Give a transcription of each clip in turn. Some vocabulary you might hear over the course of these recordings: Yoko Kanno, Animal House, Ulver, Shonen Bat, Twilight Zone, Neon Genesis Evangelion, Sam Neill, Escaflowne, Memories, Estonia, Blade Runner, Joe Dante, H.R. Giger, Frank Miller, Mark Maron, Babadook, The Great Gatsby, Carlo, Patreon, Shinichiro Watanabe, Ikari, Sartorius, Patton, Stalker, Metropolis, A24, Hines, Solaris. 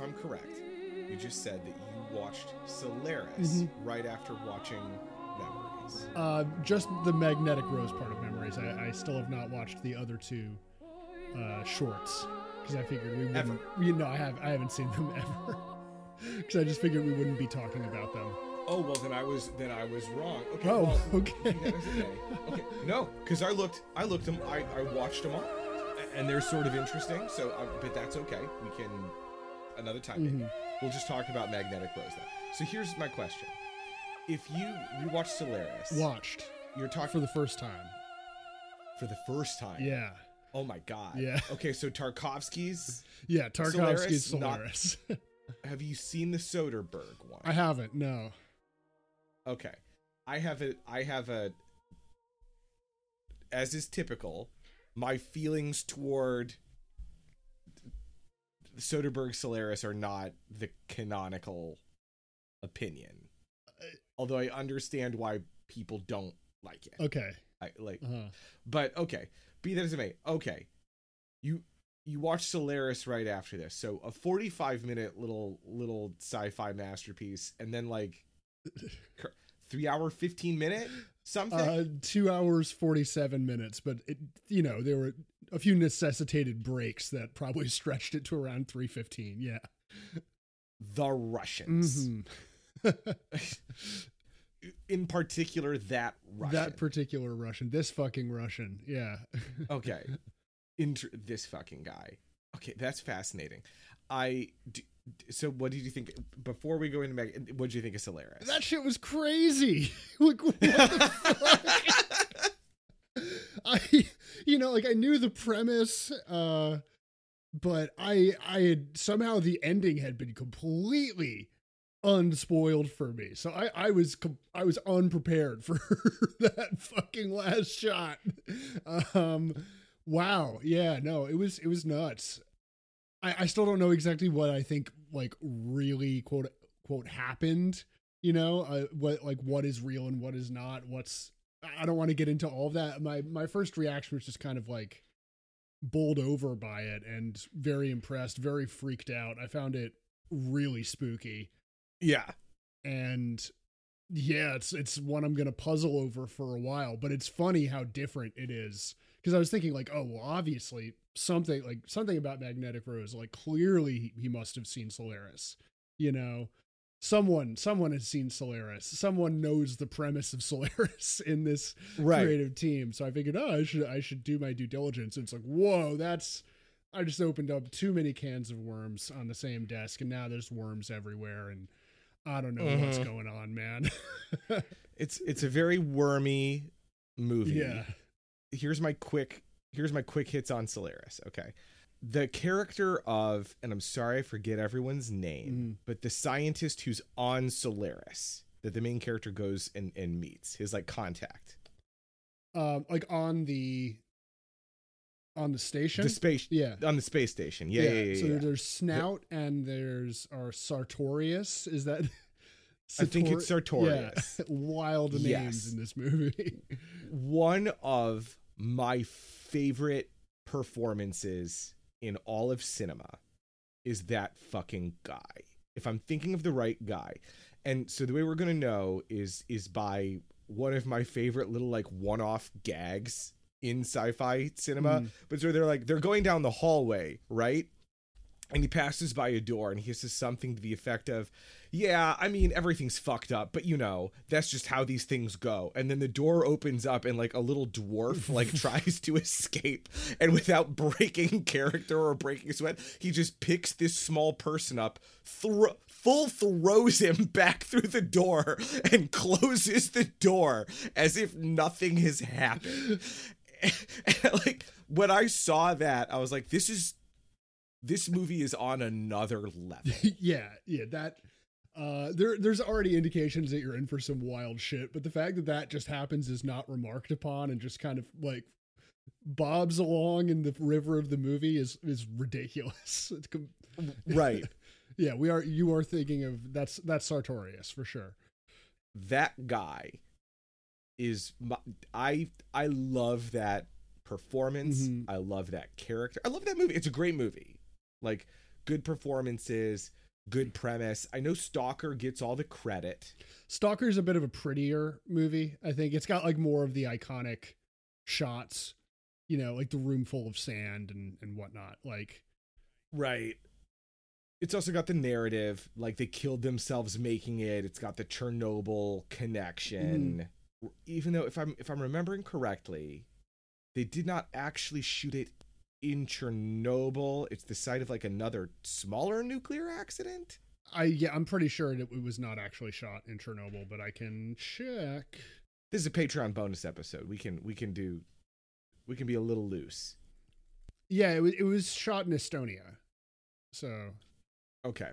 if I'm correct, you just said that you watched Solaris right after watching Memories. Just the Magnetic Rose part of Memories. I still have not watched the other two shorts because I figured we wouldn't. You know, I haven't seen them ever because I just figured we wouldn't be talking about them. Oh well, then I was wrong. Okay, oh, well, okay. That is okay. Okay, no, because I looked them. I watched them all, and they're sort of interesting. So, but that's okay. We can another time. Mm-hmm. We'll just talk about Magnetic Rose now. So here's my question: if you watched Solaris, you're talking for the first time. For the first time. Yeah. Oh my God. Yeah. Okay, so Tarkovsky's. Yeah, Tarkovsky's Solaris. Have you seen the Soderbergh one? I haven't. No. Okay, I have a. As is typical, my feelings toward Soderbergh Solaris are not the canonical opinion. Although I understand why people don't like it. Okay. But okay. Be that as it may. Okay, you watch Solaris right after this, so a 45-minute little sci-fi masterpiece, and then like 3 hour 15-minute something. 2 hours 47 minutes, but it, you know, there were a few necessitated breaks that probably stretched it to around 3:15. Yeah, the Russians, in particular that Russian, this fucking Russian. Yeah. Okay. This fucking guy. Okay, that's fascinating. So what did you think before we go into Meg? What did you think of Solaris? That shit was crazy. Like, what the fuck? I knew the premise, but I had somehow the ending had been completely unspoiled for me, so I was unprepared for that fucking last shot. Wow. Yeah, no, it was nuts. I still don't know exactly what I think, like, really quote happened, you know, what is real and what is not, I don't want to get into all of that. My first reaction was just kind of like bowled over by it and very impressed, very freaked out. I found it really spooky. Yeah. And yeah, it's one I'm going to puzzle over for a while, but it's funny how different it is. Because I was thinking, like, oh, well, obviously something about Magnetic Rose, like, clearly he must have seen Solaris, you know, someone has seen Solaris. Someone knows the premise of Solaris in this creative team. So I figured, oh, I should do my due diligence. And it's like, whoa, I just opened up too many cans of worms on the same desk. And now there's worms everywhere. And I don't know what's going on, man. It's a very wormy movie. Yeah. Here's my quick hits on Solaris. Okay. The character of, and I'm sorry, I forget everyone's name, but the scientist who's on Solaris that the main character goes and meets, his like contact, like on the station, on the space station. Yeah. So there's Snout and there's our Sartorius. Is that? I think it's Sartorius. Yeah. Wild names in this movie. One of my favorite performances in all of cinema is that fucking guy. If I'm thinking of the right guy. And so the way we're going to know is by one of my favorite little like one-off gags in sci-fi cinema. But so they're like, they're going down the hallway, right? And he passes by a door and he says something to the effect of, yeah, I mean, everything's fucked up, but you know, that's just how these things go. And then the door opens up and like a little dwarf like tries to escape, and without breaking character or breaking sweat, he just picks this small person up, throws him back through the door and closes the door as if nothing has happened. And like when I saw that, I was like, this movie is on another level. Yeah. That there's already indications that you're in for some wild shit, but the fact that just happens is not remarked upon and just kind of like bobs along in the river of the movie is ridiculous. Right. Yeah, you are thinking of that's Sartorius for sure. That guy is I love that performance. I love that character. I love that movie. It's a great movie. Like, good performances, good premise. I know Stalker gets all the credit. Stalker's a bit of a prettier movie, I think. It's got like more of the iconic shots, you know, like the room full of sand and whatnot. Like, right. It's also got the narrative, like they killed themselves making it. It's got the Chernobyl connection. Mm. Even though, if I'm remembering correctly, they did not actually shoot it in Chernobyl. It's the site of like another smaller nuclear accident. I'm pretty sure it was not actually shot in Chernobyl, but I can check. This is a Patreon bonus episode. We can be a little loose. Yeah, it was shot in Estonia. So, okay.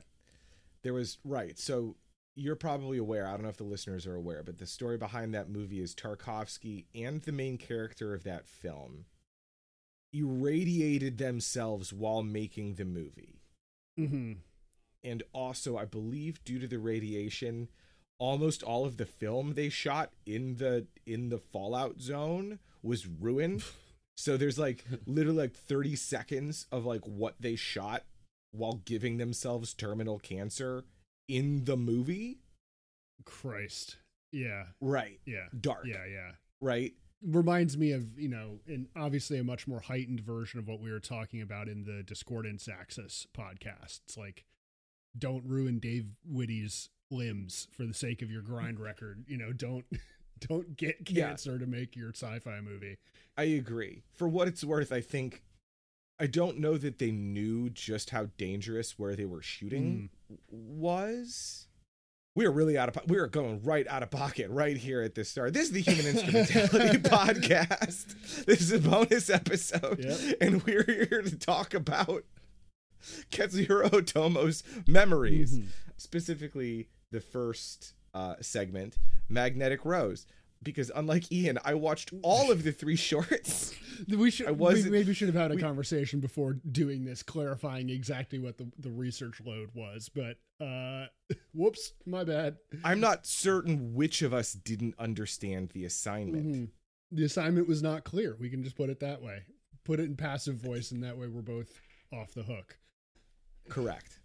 There was, right. So you're probably aware, I don't know if the listeners are aware, but the story behind that movie is Tarkovsky and the main character of that film irradiated themselves while making the movie. Mm-hmm. And also, I believe due to the radiation, almost all of the film they shot in the fallout zone was ruined. So there's like literally like 30 seconds of like what they shot while giving themselves terminal cancer in the movie. Christ. Yeah. Right. Yeah. Dark. Yeah. Yeah. Right. Reminds me of, you know, and obviously a much more heightened version of what we were talking about in the Discordance Axis podcast. It's like, don't ruin Dave Whitty's limbs for the sake of your grind record. You know, don't get cancer to make your sci-fi movie. I agree. For what it's worth, I think, I don't know that they knew just how dangerous where they were shooting was. We are going right out of pocket right here at this start. This is the Human Instrumentality podcast. This is a bonus episode. Yep. And we're here to talk about Katsuhiro Otomo's Memories, specifically the first segment, Magnetic Rose. Because unlike Ian, I watched all of the three shorts. We maybe should have had a conversation before doing this, clarifying exactly what the research load was. But whoops, my bad. I'm not certain which of us didn't understand the assignment. Mm-hmm. The assignment was not clear. We can just put it that way. Put it in passive voice, and that way we're both off the hook. Correct.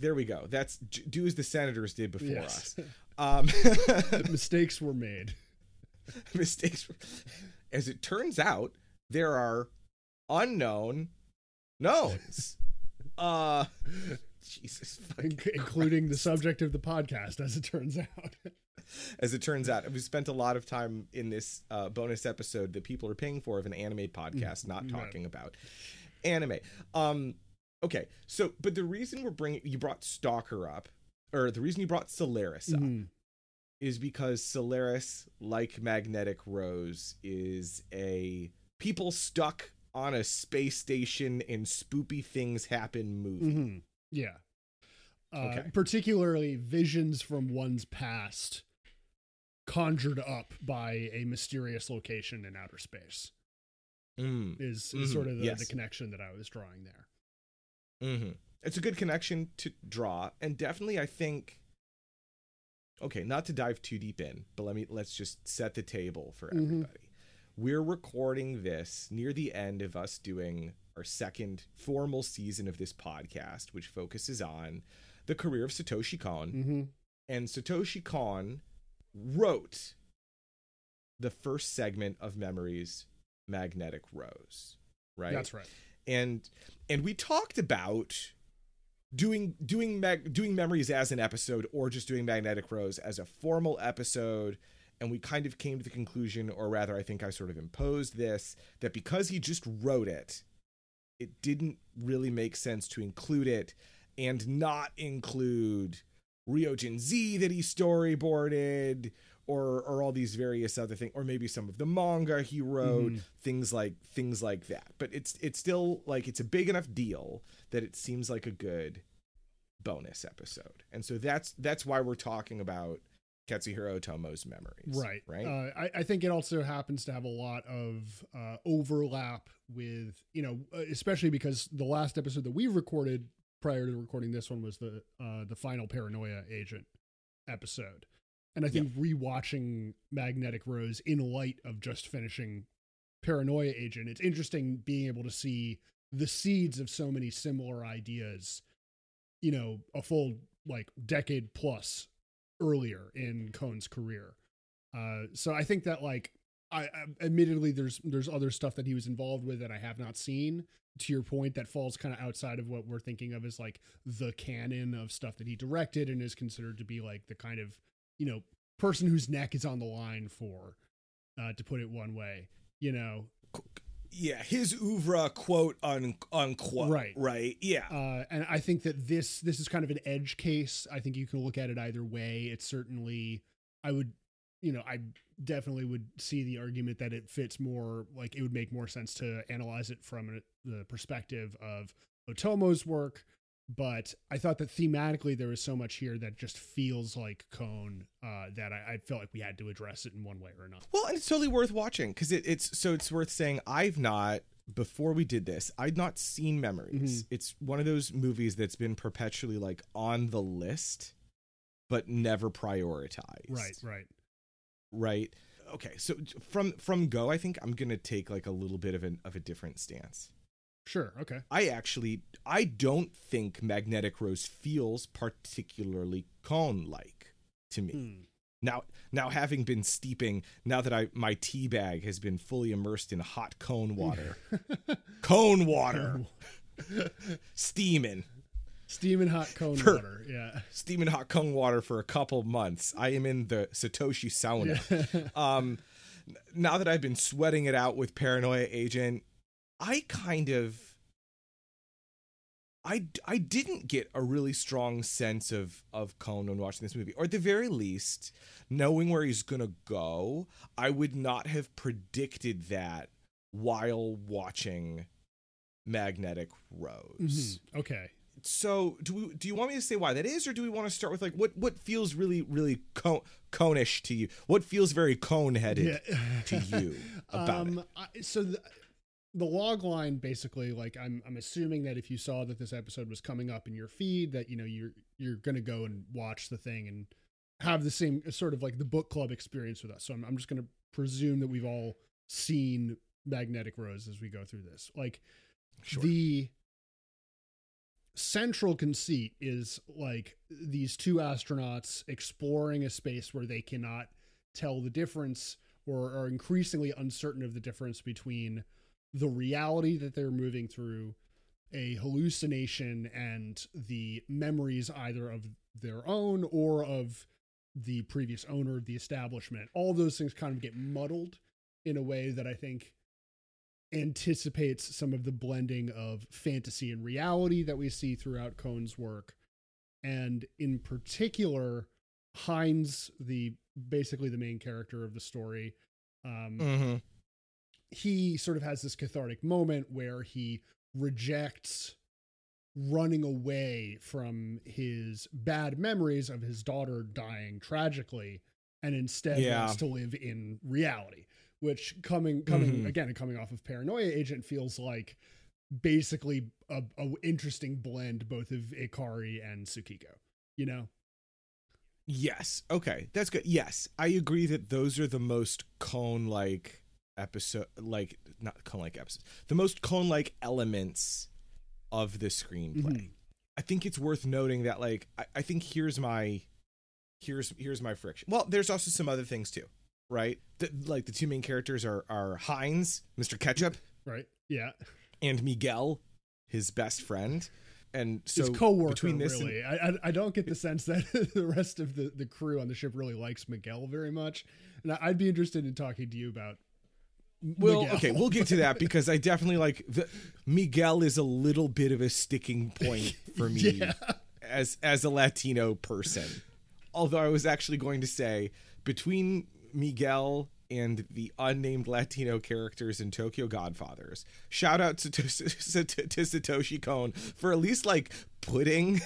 There we go. That's do as the senators did before us. Mistakes were made. As it turns out, there are unknown knowns. Jesus fucking including Christ. The subject of the podcast, as it turns out. We spent a lot of time in this bonus episode that people are paying for of an anime podcast, not talking about anime. Okay, so, but the reason you brought Stalker up, or the reason you brought Solaris up is because Solaris, like Magnetic Rose, is a people stuck on a space station and spoopy things happen movie. Mm-hmm. Yeah. Okay. Particularly visions from one's past conjured up by a mysterious location in outer space is sort of the connection that I was drawing there. Mm-hmm. It's a good connection to draw, and definitely I think, okay, not to dive too deep in, but let's just set the table for everybody. We're recording this near the end of us doing our second formal season of this podcast, which focuses on the career of Satoshi Kon. And Satoshi Kon wrote the first segment of Memories, Magnetic Rose, right? That's right. And we talked about doing Memories as an episode or just doing Magnetic Rose as a formal episode. And we kind of came to the conclusion, or rather I think I sort of imposed this, that because he just wrote it, it didn't really make sense to include it and not include Ryojin Z that he storyboarded or all these various other things, or maybe some of the manga he wrote, things like that. But it's still like, it's a big enough deal that it seems like a good bonus episode. And so that's why we're talking about Katsuhiro Otomo's Memories. Right. I think it also happens to have a lot of overlap with, you know, especially because the last episode that we recorded prior to recording this one was the final Paranoia Agent episode. And I think rewatching Magnetic Rose in light of just finishing Paranoia Agent, it's interesting being able to see the seeds of so many similar ideas, you know, a full like decade plus earlier in Kon's career. So I think that like, I admittedly there's other stuff that he was involved with that I have not seen, to your point, that falls kind of outside of what we're thinking of as like the canon of stuff that he directed and is considered to be like the kind of, you know, person whose neck is on the line for, to put it one way, you know. Yeah. His oeuvre, quote unquote. Right. Right. Yeah. And I think that this is kind of an edge case. I think you can look at it either way. It's certainly, I definitely would see the argument that it fits more, like it would make more sense to analyze it from the perspective of Otomo's work. But I thought that thematically there was so much here that just feels like Kon, that I felt like we had to address it in one way or another. Well, and it's totally worth watching because it's worth saying I'd not seen Memories. Mm-hmm. It's one of those movies that's been perpetually like on the list, but never prioritized. Right. Okay. So from go, I think I'm going to take like a little bit of a different stance. Sure. Okay. I don't think Magnetic Rose feels particularly Kon-like to me. Hmm. Now having been steeping, now that my tea bag has been fully immersed in hot Kon water, steaming hot Kon water, yeah. Steaming hot Kon water for a couple months. I am in the Satoshi sauna. Yeah. Now that I've been sweating it out with Paranoia Agent, I didn't get a really strong sense of Kon when watching this movie. Or at the very least, knowing where he's going to go, I would not have predicted that while watching Magnetic Rose. Mm-hmm. Okay. So do you want me to say why that is, or do we want to start with like what feels really, really Kon-ish to you? What feels very Kon-headed to you about it? The log line, basically, like I'm assuming that if you saw that this episode was coming up in your feed, that, you know, you're going to go and watch the thing and have the same sort of like the book club experience with us. So I'm just going to presume that we've all seen Magnetic Rose as we go through this. Like, sure. The central conceit is like these two astronauts exploring a space where they cannot tell the difference, or are increasingly uncertain of the difference between the reality that they're moving through, a hallucination, and the memories either of their own or of the previous owner of the establishment. All those things kind of get muddled in a way that I think anticipates some of the blending of fantasy and reality that we see throughout Kon's work. And in particular, Hines, basically the main character of the story, mm-hmm. he sort of has this cathartic moment where he rejects running away from his bad memories of his daughter dying tragically, and instead wants to live in reality, which coming mm-hmm. again, and coming off of Paranoia Agent, feels like basically a interesting blend, both of Ikari and Tsukiko, you know? Yes. Okay. That's good. Yes. I agree that those are the most Kon-like the most Kon-like elements of the screenplay. Mm-hmm. I think it's worth noting that, like, I think here's my friction. Well, there's also some other things too, right? The two main characters are Hines, Mr. Ketchup, right? Yeah, and Miguel, his best friend, and so his co-worker. Between this, really, I don't get the sense that the rest of the crew on the ship really likes Miguel very much, and I'd be interested in talking to you about. Well, Miguel. Okay, we'll get to that, because I definitely like Miguel is a little bit of a sticking point for me as a Latino person. Although I was actually going to say, between Miguel and the unnamed Latino characters in Tokyo Godfathers, shout out to Satoshi Kon for at least like putting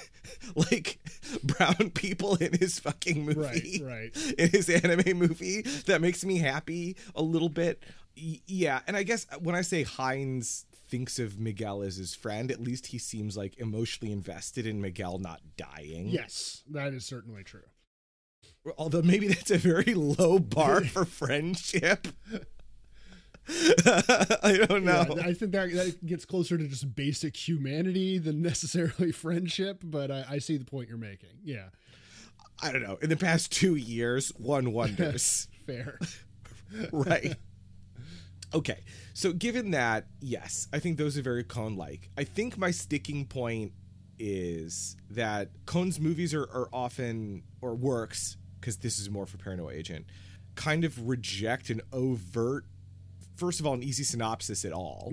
like brown people in his fucking movie, right. In his anime movie. That makes me happy a little bit. Yeah, and I guess when I say Hines thinks of Miguel as his friend, at least he seems like emotionally invested in Miguel not dying. Yes, that is certainly true. Although maybe that's a very low bar for friendship. I don't know. Yeah, I think that gets closer to just basic humanity than necessarily friendship, but I see the point you're making. Yeah. I don't know. In the past 2 years, one wonders. Fair. Right. Okay. So given that, yes, I think those are very Kon-like. I think my sticking point is that Kon's movies are often, or works, because this is more for Paranoia Agent, kind of reject an overt, first of all, an easy synopsis at all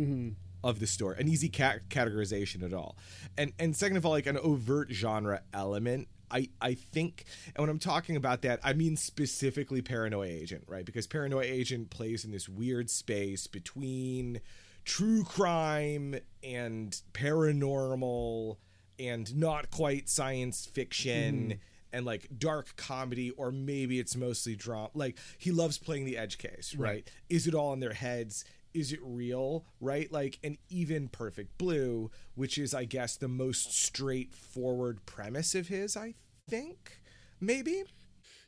of the story, an easy categorization at all. And second of all, like an overt genre element. I think, and when I'm talking about that, I mean specifically Paranoia Agent, right? Because Paranoia Agent plays in this weird space between true crime and paranormal and not quite science fiction and like dark comedy, or maybe it's mostly drama. Like, he loves playing the edge case, right? Is it all in their heads? Is it real, right? Like, and even Perfect Blue, which is, I guess, the most straightforward premise of his, I think, maybe?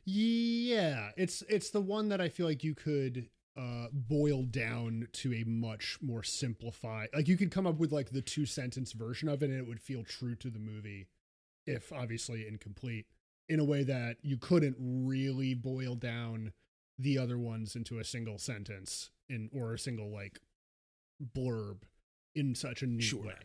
Yeah, it's the one that I feel like you could boil down to a much more simplified... Like, you could come up with, like, the two-sentence version of it, and it would feel true to the movie, if obviously incomplete, in a way that you couldn't really boil down the other ones into a single sentence. Or a single like blurb in such a neat way.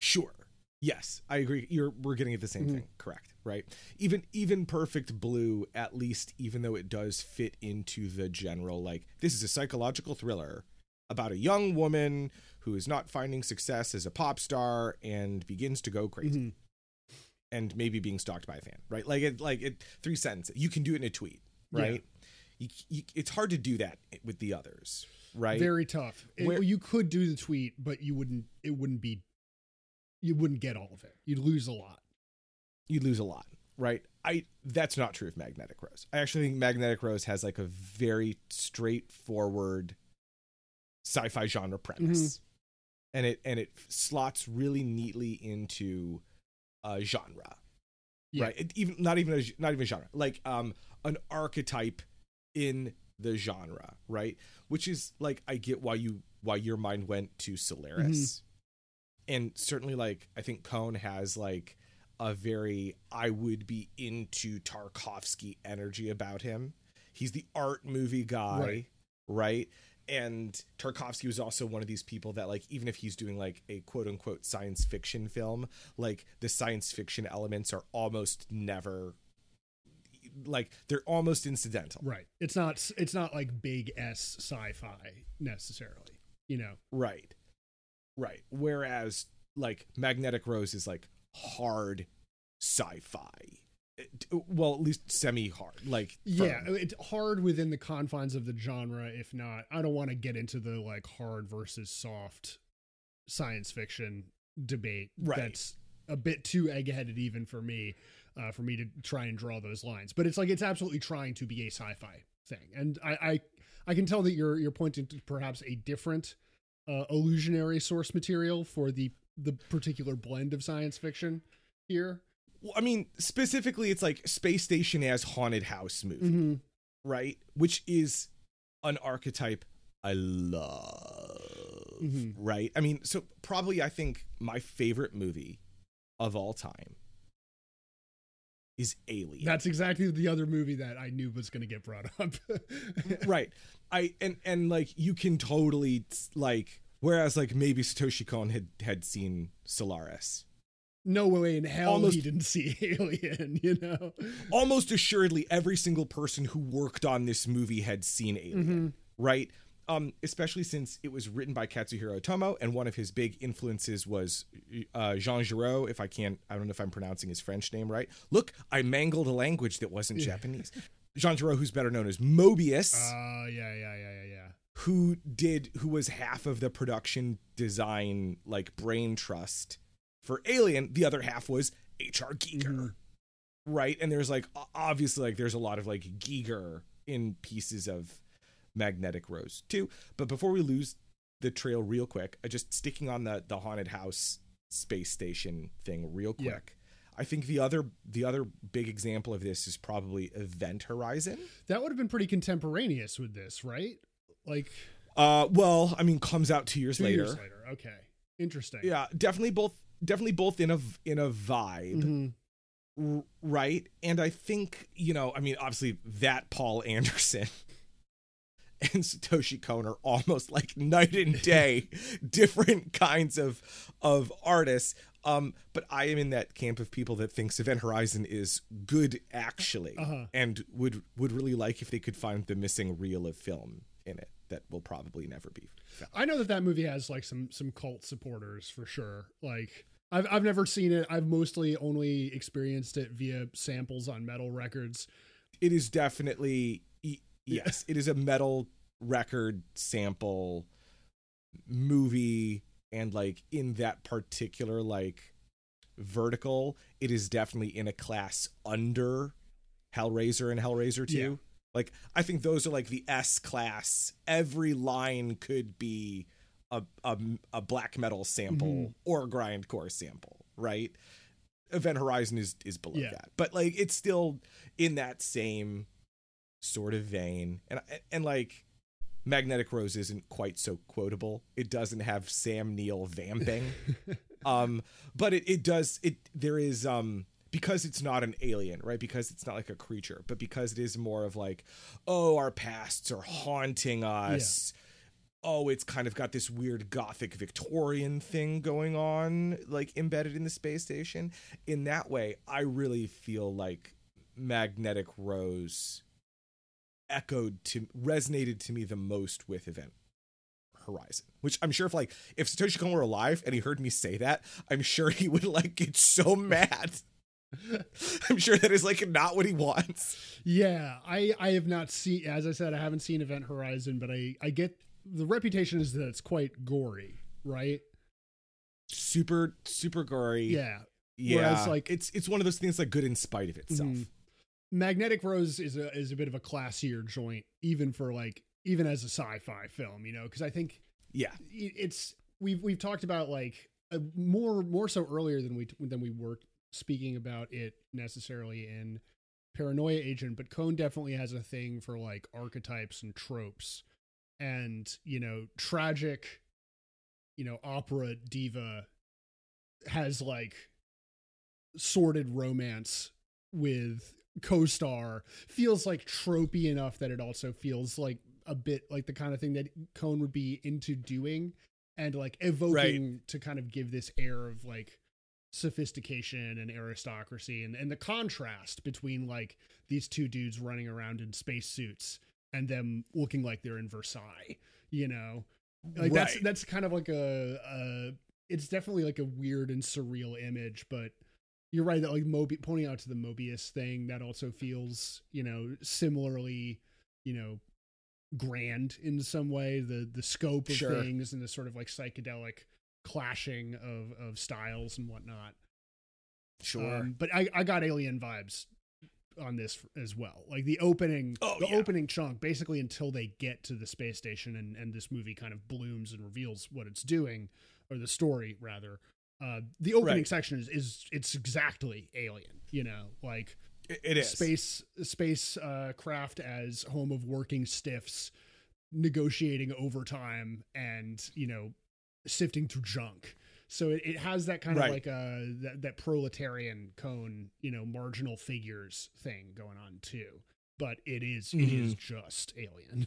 Sure. Yes, I agree. We're getting at the same thing. Correct. Right. Even Perfect Blue, at least, even though it does fit into the general, like, this is a psychological thriller about a young woman who is not finding success as a pop star and begins to go crazy and maybe being stalked by a fan. Right. Like it, three sentences. You can do it in a tweet. Right. Yeah. It's hard to do that with the others, right? Very tough. You could do the tweet, but you wouldn't get all of it. You'd lose a lot, right? That's not true of Magnetic Rose. I actually think Magnetic Rose has like a very straightforward sci-fi genre premise, and it slots really neatly into a genre, right? Not even a genre, like an archetype in the genre, right? Which is like, I get why your mind went to Solaris, and certainly, like, I think Kon has like a very I would be into Tarkovsky energy about him. He's the art movie guy, right? And Tarkovsky was also one of these people that, like, even if he's doing like a quote unquote science fiction film, like the science fiction elements are almost never. Like, they're almost incidental, right? It's not like big S sci-fi necessarily, you know? Right. Whereas like Magnetic Rose is like hard sci-fi. Well, at least semi-hard. Like, it's hard within the confines of the genre. If not, I don't want to get into the like hard versus soft science fiction debate. Right. That's a bit too egg-headed even for me to try and draw those lines, but it's like, it's absolutely trying to be a sci-fi thing. And I can tell that you're pointing to perhaps a different illusionary source material for the particular blend of science fiction here. Well, I mean, specifically it's like space station as haunted house movie, right? Which is an archetype I love, right? I mean, so probably I think my favorite movie of all time is Alien. That's exactly the other movie that I knew was going to get brought up. Right. And like, you can totally, like, whereas like maybe Satoshi Kon had seen Solaris. No way in hell he didn't see Alien, you know? Almost assuredly every single person who worked on this movie had seen Alien, right? Especially since it was written by Katsuhiro Otomo, and one of his big influences was Jean Giraud. I don't know if I'm pronouncing his French name right. Look, I mangled a language that wasn't Japanese. Jean Giraud, who's better known as Mobius. Oh, yeah. Who was half of the production design, like, brain trust for Alien. The other half was H.R. Giger, right? And there's, like, obviously, like, there's a lot of, like, Giger in pieces of Magnetic Rose too. But before we lose the trail real quick, just sticking on the haunted house space station thing real quick. I think the other big example of this is probably Event Horizon. That would have been pretty contemporaneous with this, right? Like, Well, I mean, comes out 2 years later. 2 years later. Okay. Interesting. Yeah, definitely both in a vibe. Mm-hmm. Right. And I think, you know, I mean, obviously that Paul Anderson and Satoshi Kon are almost like night and day, different kinds of artists. But I am in that camp of people that thinks Event Horizon is good, actually, and would really like if they could find the missing reel of film in it that will probably never be found. I know that movie has like some cult supporters for sure. Like, I've never seen it. I've mostly only experienced it via samples on metal records. It is definitely, yes, it is a metal record sample movie. And like in that particular like vertical, it is definitely in a class under Hellraiser and Hellraiser 2. Yeah. Like, I think those are like the S class. Every line could be a black metal sample, mm-hmm. or a grindcore sample, right? Event Horizon is below that, but like it's still in that same sort of vein, and like. Magnetic Rose isn't quite so quotable. It doesn't have Sam Neill vamping. But it does, there is, because it's not an alien, right? Because it's not like a creature, but because it is more of like, oh, our pasts are haunting us. Yeah. Oh, it's kind of got this weird Gothic Victorian thing going on, like embedded in the space station. In that way, I really feel like Magnetic Rose resonated to me the most with Event Horizon, which I'm sure if Satoshi Kon were alive and he heard me say that, I'm sure he would like get so mad. I'm sure that is like not what he wants. Yeah, I have not seen, as I said, I haven't seen Event Horizon, but I get the reputation is that it's quite gory, right? Super, super gory. Yeah. Whereas like it's one of those things like good in spite of itself. Mm-hmm. Magnetic Rose is a bit of a classier joint, even as a sci-fi film, you know, because I think it's we've talked about like more so earlier than we were speaking about it necessarily in Paranoia Agent, but Kon definitely has a thing for like archetypes and tropes, and you know, tragic, you know, opera diva has like sordid romance with co-star, feels like tropey enough that it also feels like a bit like the kind of thing that Kon would be into doing and like evoking, right, to kind of give this air of like sophistication and aristocracy, and the contrast between like these two dudes running around in spacesuits and them looking like they're in Versailles, you know, like, right, that's kind of like a it's definitely like a weird and surreal image, but you're right that like pointing out to the Mobius thing, that also feels, you know, similarly, you know, grand in some way, the scope of things and the sort of like psychedelic clashing of styles and whatnot. Sure. But I got Alien vibes on this as well. Like the opening, opening chunk, basically until they get to the space station and this movie kind of blooms and reveals what it's doing, or the story rather. The opening section is it's exactly Alien, you know, like it is space craft as home of working stiffs, negotiating overtime and, you know, sifting through junk. So it has that kind of like that proletarian Kon, you know, marginal figures thing going on too, but it is just Alien.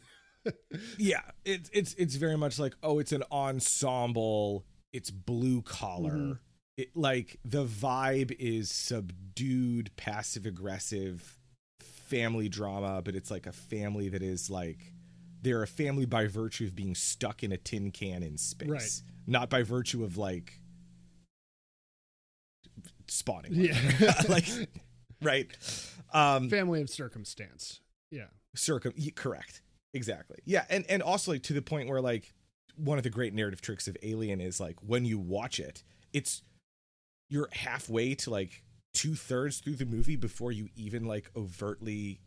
Yeah. It's very much like, oh, it's an ensemble. It's blue collar. Mm-hmm. It like the vibe is subdued, passive aggressive family drama, but it's like a family that is like, they're a family by virtue of being stuck in a tin can in space, not by virtue of like spawning. Yeah. Like, right. Family of circumstance. Yeah. Correct. Exactly. Yeah. And also like, to the point where like, one of the great narrative tricks of Alien is like when you watch it, you're halfway to like 2/3 through the movie before you even like overtly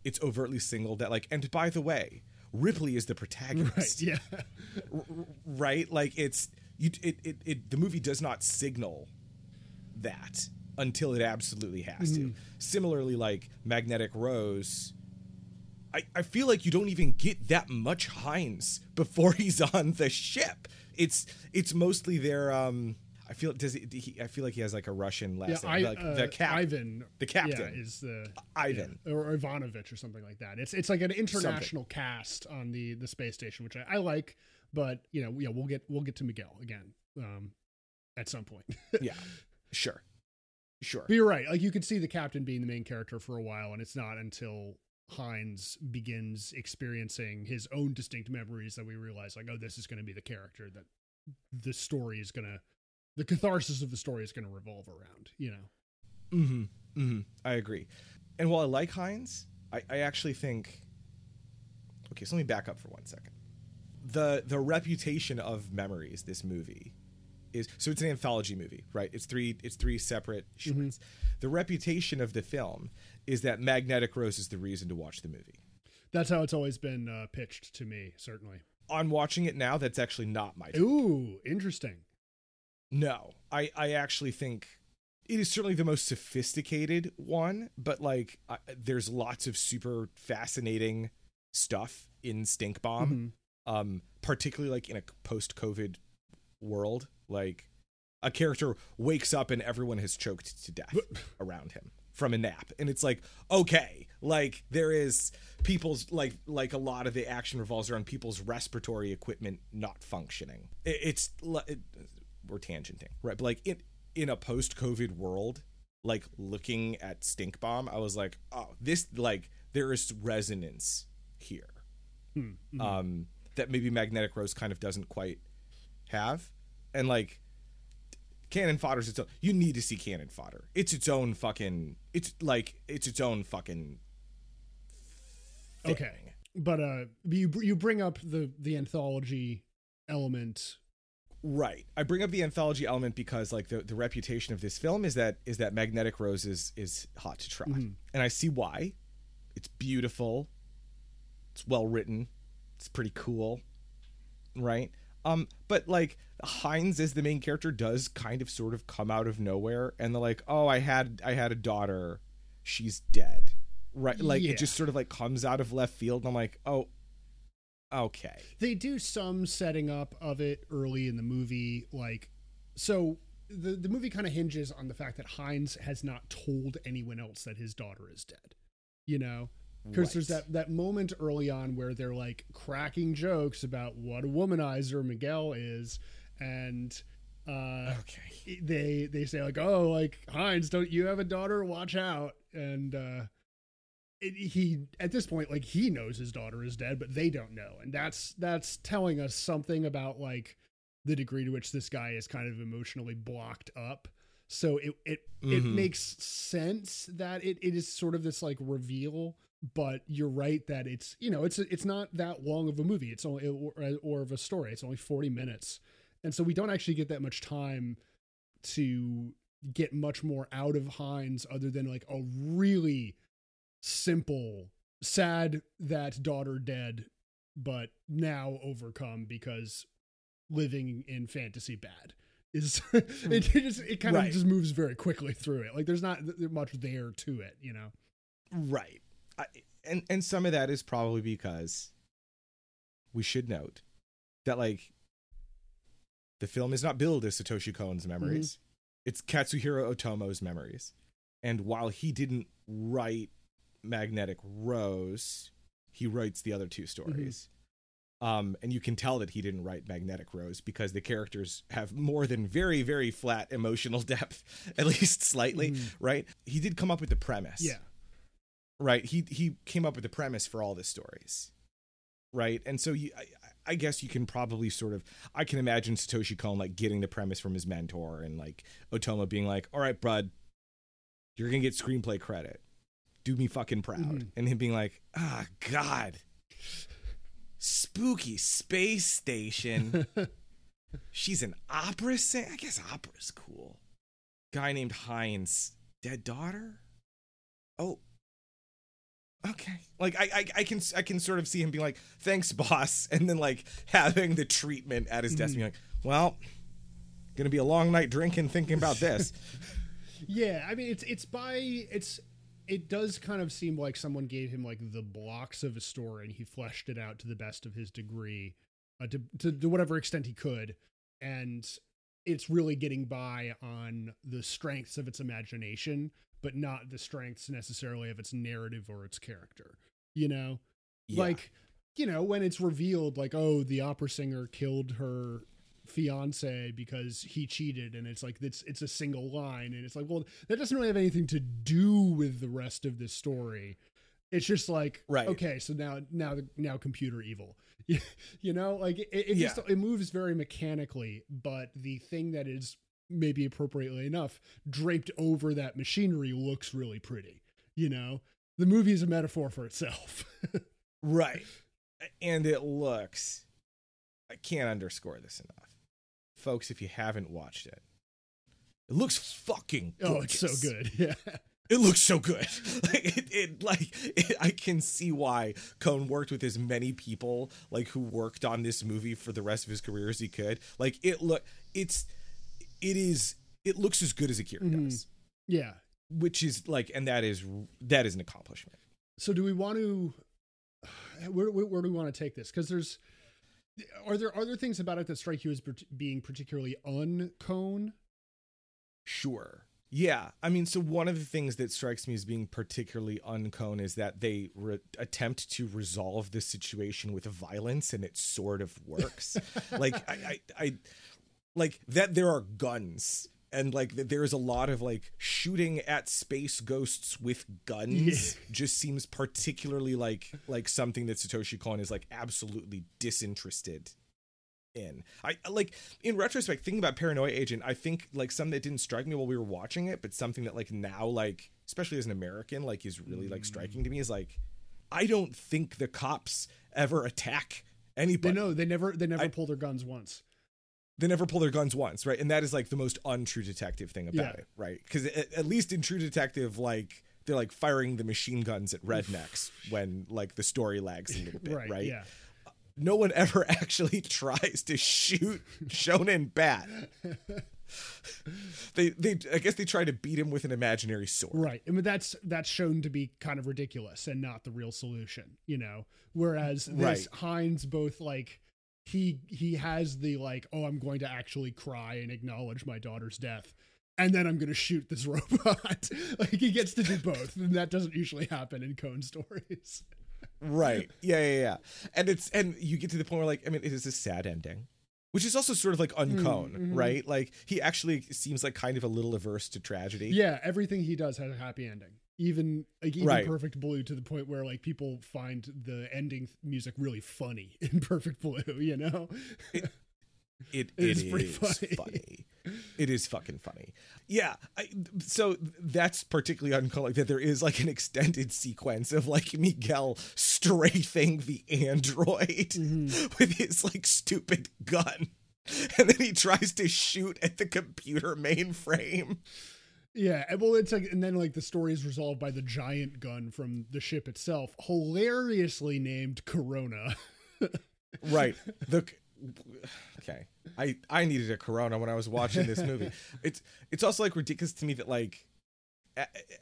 singled that like, and by the way, Ripley is the protagonist. Right, yeah. Right. Like the movie does not signal that until it absolutely has to. Similarly, like Magnetic Rose, I feel like you don't even get that much Hines before he's on the ship. It's mostly their I feel like he has like a Russian last name. Yeah, Ivan. The captain is the Ivan or Ivanovich or something like that. It's like an international cast on the space station, which I like. But we'll get to Miguel again at some point. Yeah, sure. But you're right. Like you could see the captain being the main character for a while, and it's not until Hines begins experiencing his own distinct memories that we realize, like, oh, this is going to be the character that the story is going to. The catharsis of the story is going to revolve around, you know? Mm-hmm. Mm-hmm. I agree. And while I like Hines, I actually think... Okay, so let me back up for 1 second. The reputation of Memories, this movie, is... So it's an anthology movie, right? It's three separate shorts. Mm-hmm. The reputation of the film is that Magnetic Rose is the reason to watch the movie. That's how it's always been pitched to me, certainly. On watching it now, that's actually not my take. Ooh, interesting. No, I actually think it is certainly the most sophisticated one, but like there's lots of super fascinating stuff in Stink Bomb, mm-hmm. Particularly like in a post-COVID world, like a character wakes up and everyone has choked to death around him from a nap. And it's like, okay, like there is people's like a lot of the action revolves around people's respiratory equipment not functioning. We're tangenting, right? But like in a post-COVID world, like looking at Stink Bomb, I was like, oh, this, like there is resonance here, mm-hmm. That maybe Magnetic Rose kind of doesn't quite have. And like Cannon Fodder's its own. You need to see Cannon Fodder. It's its own fucking thing. Okay, but you bring up the anthology element. Right. I bring up the anthology element because like the reputation of this film is that Magnetic Rose is hot to trot. Mm-hmm. And I see why. It's beautiful. It's well written. It's pretty cool. Right? But like Hines as the main character does kind of sort of come out of nowhere, and they're like, oh, I had a daughter. She's dead. Right. Like It just sort of like comes out of left field, and I'm like, oh, okay. They do some setting up of it early in the movie. Like, so the movie kind of hinges on the fact that Hines has not told anyone else that his daughter is dead, you know? Because There's that moment early on where they're like cracking jokes about what a womanizer Miguel is. And okay. They say like, oh, like Hines, don't you have a daughter? Watch out. And, he at this point, like, he knows his daughter is dead, but they don't know, and that's telling us something about like the degree to which this guy is kind of emotionally blocked up. So it makes sense that it is sort of this like reveal. But you're right that it's, you know, it's not that long of a movie. It's only or of a story. It's only 40 minutes, and so we don't actually get that much time to get much more out of Hines other than like a really simple, sad that daughter dead, but now overcome because living in fantasy bad is it kind of just moves very quickly through it. Like there's not much there to it, you know? Right. And some of that is probably because we should note that like the film is not billed as Satoshi Kon's Memories. Mm-hmm. It's Katsuhiro Otomo's Memories. And while he didn't write Magnetic Rose, he writes the other two stories, mm-hmm. And you can tell that he didn't write Magnetic Rose because the characters have more than very, very flat emotional depth, at least slightly, right? He did come up with the premise, right? He came up with the premise for all the stories, right? And so I guess you can probably sort of, I can imagine Satoshi Kon like getting the premise from his mentor and like Otomo being like, all right, bud, you're gonna get screenplay credit. Do me fucking proud. Mm-hmm. And him being like, ah, oh, God, spooky space station. She's an opera singer. I guess opera's cool. Guy named Hines, dead daughter. Oh, okay. Like I can sort of see him being like, thanks, boss. And then like having the treatment at his desk, being like, well, gonna be a long night drinking, thinking about this. Yeah. I mean, it's it does kind of seem like someone gave him like the blocks of a story and he fleshed it out to the best of his degree, to whatever extent he could. And it's really getting by on the strengths of its imagination, but not the strengths necessarily of its narrative or its character, you know? Yeah. Like, you know, when it's revealed like, oh, the opera singer killed her fiance because he cheated, and it's like, it's a single line, and it's like, well, that doesn't really have anything to do with the rest of this story. It's just like, right, okay, so now computer evil, you know, like it just, it moves very mechanically, but the thing that is maybe appropriately enough draped over that machinery looks really pretty, you know. The movie is a metaphor for itself. Right. And it looks, I can't underscore this enough, folks, if you haven't watched it, it looks fucking gorgeous. Oh, it's so good. Yeah. It looks so good. Like, I can see why Kon worked with as many people like who worked on this movie for the rest of his career as he could. Like, it looks as good as Akira does. Yeah. Which is like, and that is an accomplishment. So do we want to, where do we want to take this? Because are there things about it that strike you as being particularly un-Kon? Sure. Yeah. I mean, so one of the things that strikes me as being particularly un-Kon is that they attempt to resolve the situation with violence, and it sort of works. Like, I like that there are guns, and like there's a lot of like shooting at space ghosts with guns. Just seems particularly like something that Satoshi Kon is like absolutely disinterested in. I like, in retrospect, thinking about Paranoia Agent, I think like something that didn't strike me while we were watching it, but something that like now, like especially as an American, like is really like striking to me is like, I don't think the cops ever attack anybody. No, they never pull their guns once. They never pull their guns once, right? And that is like the most untrue detective thing about it, right? Because at least in True Detective, like they're like firing the machine guns at rednecks when like the story lags a little bit, right? Yeah. No one ever actually tries to shoot Shonen Bat. They I guess they try to beat him with an imaginary sword, right? I mean, that's shown to be kind of ridiculous and not the real solution, you know. Whereas this Hines both like. He has the like, oh, I'm going to actually cry and acknowledge my daughter's death, and then I'm going to shoot this robot. Like, he gets to do both, and that doesn't usually happen in Kon stories. Right. Yeah. And you get to the point where like, I mean, it is a sad ending, which is also sort of like un-Kon, right? Like, he actually seems like kind of a little averse to tragedy. Yeah, everything he does has a happy ending. Even Perfect Blue, to the point where like people find the ending music really funny in Perfect Blue, you know? It is pretty funny. It is fucking funny. Yeah. So that's particularly un-Kon, that there is like an extended sequence of like Miguel strafing the android with his like stupid gun. And then he tries to shoot at the computer mainframe. Yeah, well, it's like, and then like the story is resolved by the giant gun from the ship itself, hilariously named Corona. Right. Okay. I needed a Corona when I was watching this movie. It's also like ridiculous to me that like,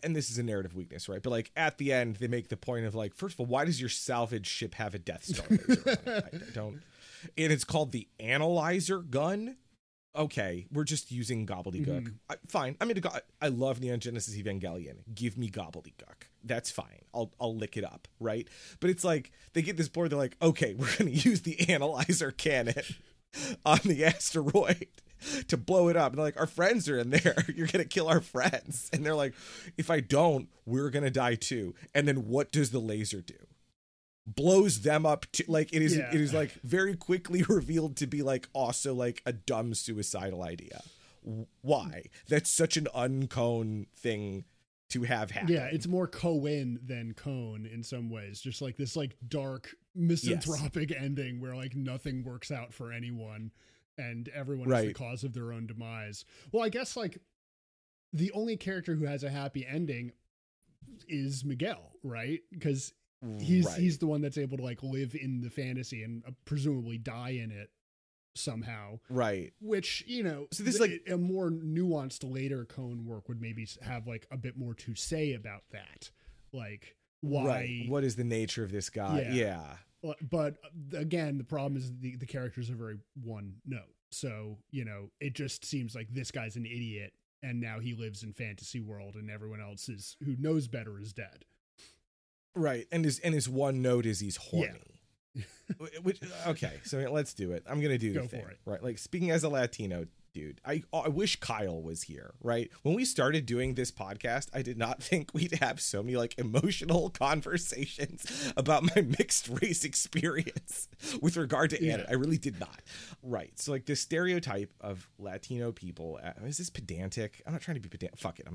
and this is a narrative weakness, right? But like at the end, they make the point of like, first of all, why does your salvage ship have a Death Star laser on it? I don't. And it's called the Analyzer gun. Okay, we're just using gobbledygook. Fine. I mean, I love Neon Genesis Evangelion. Give me gobbledygook. That's fine. I'll lick it up, right? But it's like, they get this board, they're like, okay, we're going to use the analyzer cannon on the asteroid to blow it up. And they're like, our friends are in there. You're going to kill our friends. And they're like, if I don't, we're going to die too. And then what does the laser do? Blows them up to like it is like very quickly revealed to be like also like a dumb suicidal idea. Why? That's such an un-Kon thing to have happen. Yeah, it's more Cohen than Kon in some ways. Just like this like dark misanthropic ending where like nothing works out for anyone and everyone is the cause of their own demise. Well, I guess like the only character who has a happy ending is Miguel, right? Because he's the one that's able to like live in the fantasy and presumably die in it somehow. Right. Which, you know, so this like a more nuanced later Kon work would maybe have like a bit more to say about that. Like why, right. What is the nature of this guy? Yeah. But again, the problem is the characters are very one note. So, you know, it just seems like this guy's an idiot and now he lives in fantasy world and everyone else is who knows better is dead. Right. And his one note is he's horny. Yeah. Which, okay. So let's do it. I'm going to do the thing. Right. Like speaking as a Latino dude, I wish Kyle was here, right? When we started doing this podcast, I did not think we'd have so many like emotional conversations about my mixed race experience with regard to Anna. I really did not. Right. So like the stereotype of Latino people, is this pedantic? I'm not trying to be pedantic. Fuck it.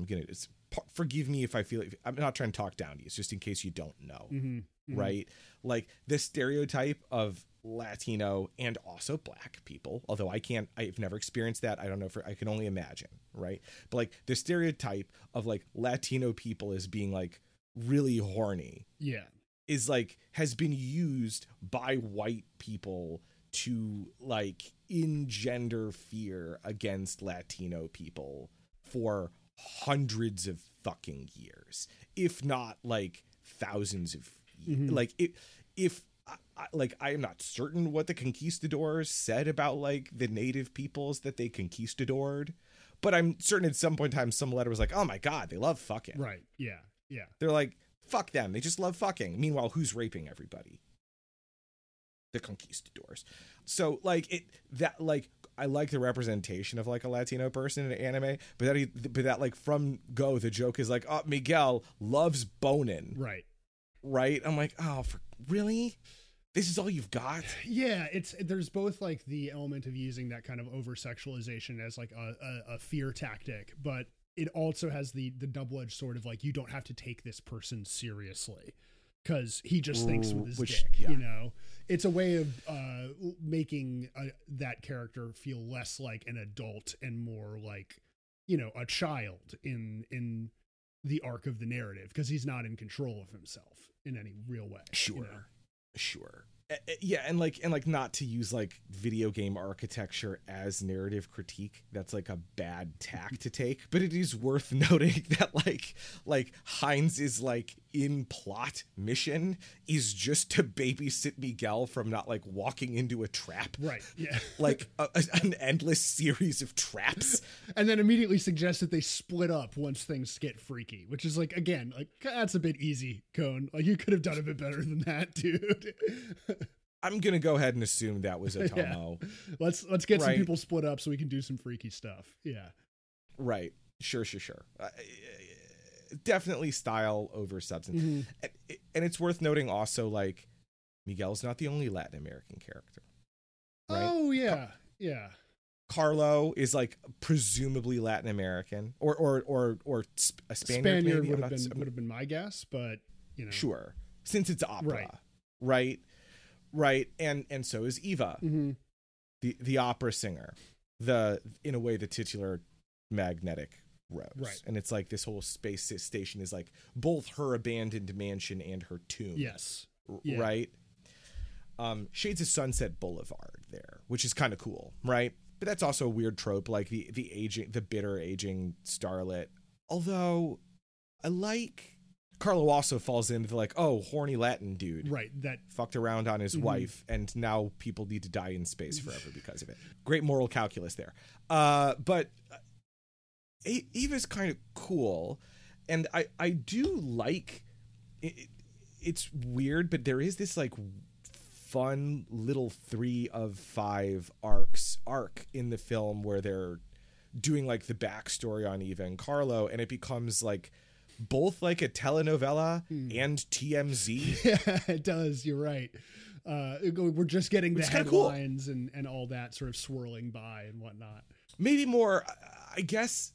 Forgive me if I feel like I'm not trying to talk down to you. It's just in case you don't know. Mm-hmm. Right. Like the stereotype of Latino and also black people, although I've never experienced that. I don't know if I can only imagine. Right. But like the stereotype of like Latino people as being like really horny. Yeah. Is like has been used by white people to like engender fear against Latino people for hundreds of fucking years, if not like thousands of years. Mm-hmm. Like I am not certain what the conquistadors said about like the native peoples that they conquistadored, but I'm certain at some point in time some letter was like, oh my god, they love fucking. Right. Yeah They're like, fuck them, they just love fucking. Meanwhile, who's raping everybody? The conquistadors. So like it that like I like the representation of like a Latino person in an anime, but that like from go, the joke is like, oh, Miguel loves boning. Right. I'm like, oh, really? This is all you've got? Yeah. There's both like the element of using that kind of over sexualization as like a fear tactic, but it also has the double-edged sword of like, you don't have to take this person seriously. Because he just thinks with his dick, yeah. You know, it's a way of making that character feel less like an adult and more like, you know, a child in the arc of the narrative, because he's not in control of himself in any real way. Sure, you know? Sure. Yeah. And like not to use like video game architecture as narrative critique. That's like a bad tack to take, but it is worth noting that like Hines is like in plot mission is just to babysit Miguel from not like walking into a trap. Right. Yeah. Like an endless series of traps. And then immediately suggests that they split up once things get freaky, which is like, again, like that's a bit easy, Kon. Like you could have done a bit better than that, dude. I'm going to go ahead and assume that was Otomo. Yeah. Let's get some people split up so we can do some freaky stuff. Yeah. Right. Sure. Definitely style over substance. Mm-hmm. And it's worth noting also, like, Miguel's not the only Latin American character. Right? Oh, yeah. Yeah. Carlo is like presumably Latin American or a Spaniard. Spaniard maybe. would have been my guess, but, you know. Sure. Since it's opera. Right. And so is Eva, mm-hmm. the opera singer, in a way the titular Magnetic Rose. Right. And it's like this whole space station is like both her abandoned mansion and her tomb. Yes. Yeah. Right. Shades of Sunset Boulevard there, which is kind of cool. Right. But that's also a weird trope, like the bitter aging starlet. Although I like. Carlo also falls into the like, oh, horny Latin dude. Right. That fucked around on his mm-hmm. wife, and now people need to die in space forever because of it. Great moral calculus there. But Eva's kind of cool. And I do like it. It's weird, but there is this like fun little 3 of 5 arc in the film where they're doing like the backstory on Eva and Carlo, and it becomes like both like a telenovela and TMZ. Yeah, it does. You're right. We're just getting the headlines cool. and all that sort of swirling by and whatnot. Maybe more, I guess.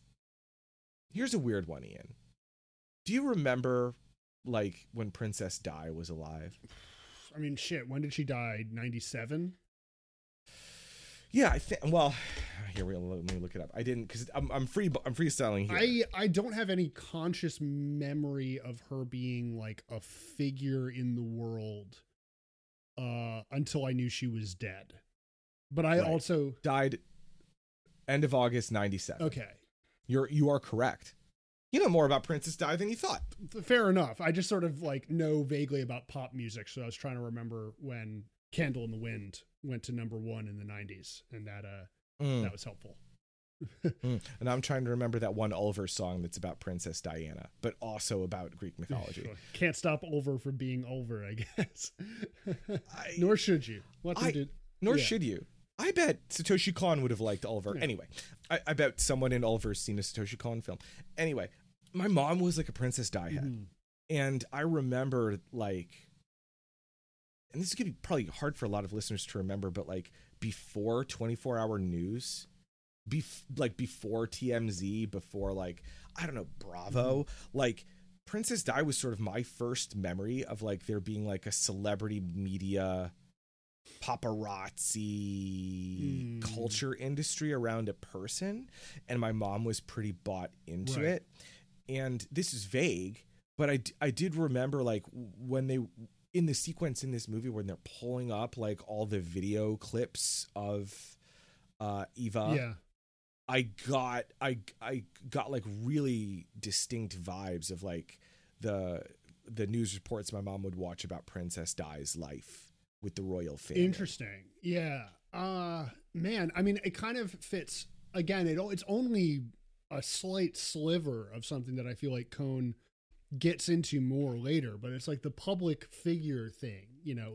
Here's a weird one, Ian. Do you remember like when Princess Di was alive? I mean, shit, when did she die? 97? Yeah, I think. Well, here let me look it up. I didn't because I'm freestyling here. I don't have any conscious memory of her being like a figure in the world until I knew she was dead. But I also died end of August 97. Okay. You are correct. You know more about Princess Di than you thought. Fair enough. I just sort of know vaguely about pop music. So I was trying to remember when Candle in the Wind went to number one in the 90s, and that that was helpful. And I'm trying to remember that one Ulver song that's about Princess Diana, but also about Greek mythology. Can't stop Ulver from being Ulver, I guess. Nor should you. Should you. I bet Satoshi Kon would have liked Ulver. Yeah. Anyway, I bet someone in Ulver has seen a Satoshi Kon film. Anyway, my mom was like a Princess Di head. Mm. And I remember and this is going to be probably hard for a lot of listeners to remember, but before 24-hour news, before TMZ, before I don't know, Bravo, mm-hmm. Princess Di was sort of my first memory of there being a celebrity media paparazzi culture industry around a person, and my mom was pretty bought into it. And this is vague, but I did remember when they, in the sequence in this movie when they're pulling up all the video clips of Eva, I got really distinct vibes of the news reports my mom would watch about Princess Di's life with the royal family. Interesting. Yeah. Man, I mean, it kind of fits. Again, it's only a slight sliver of something that I feel like Kon gets into more later, but it's the public figure thing,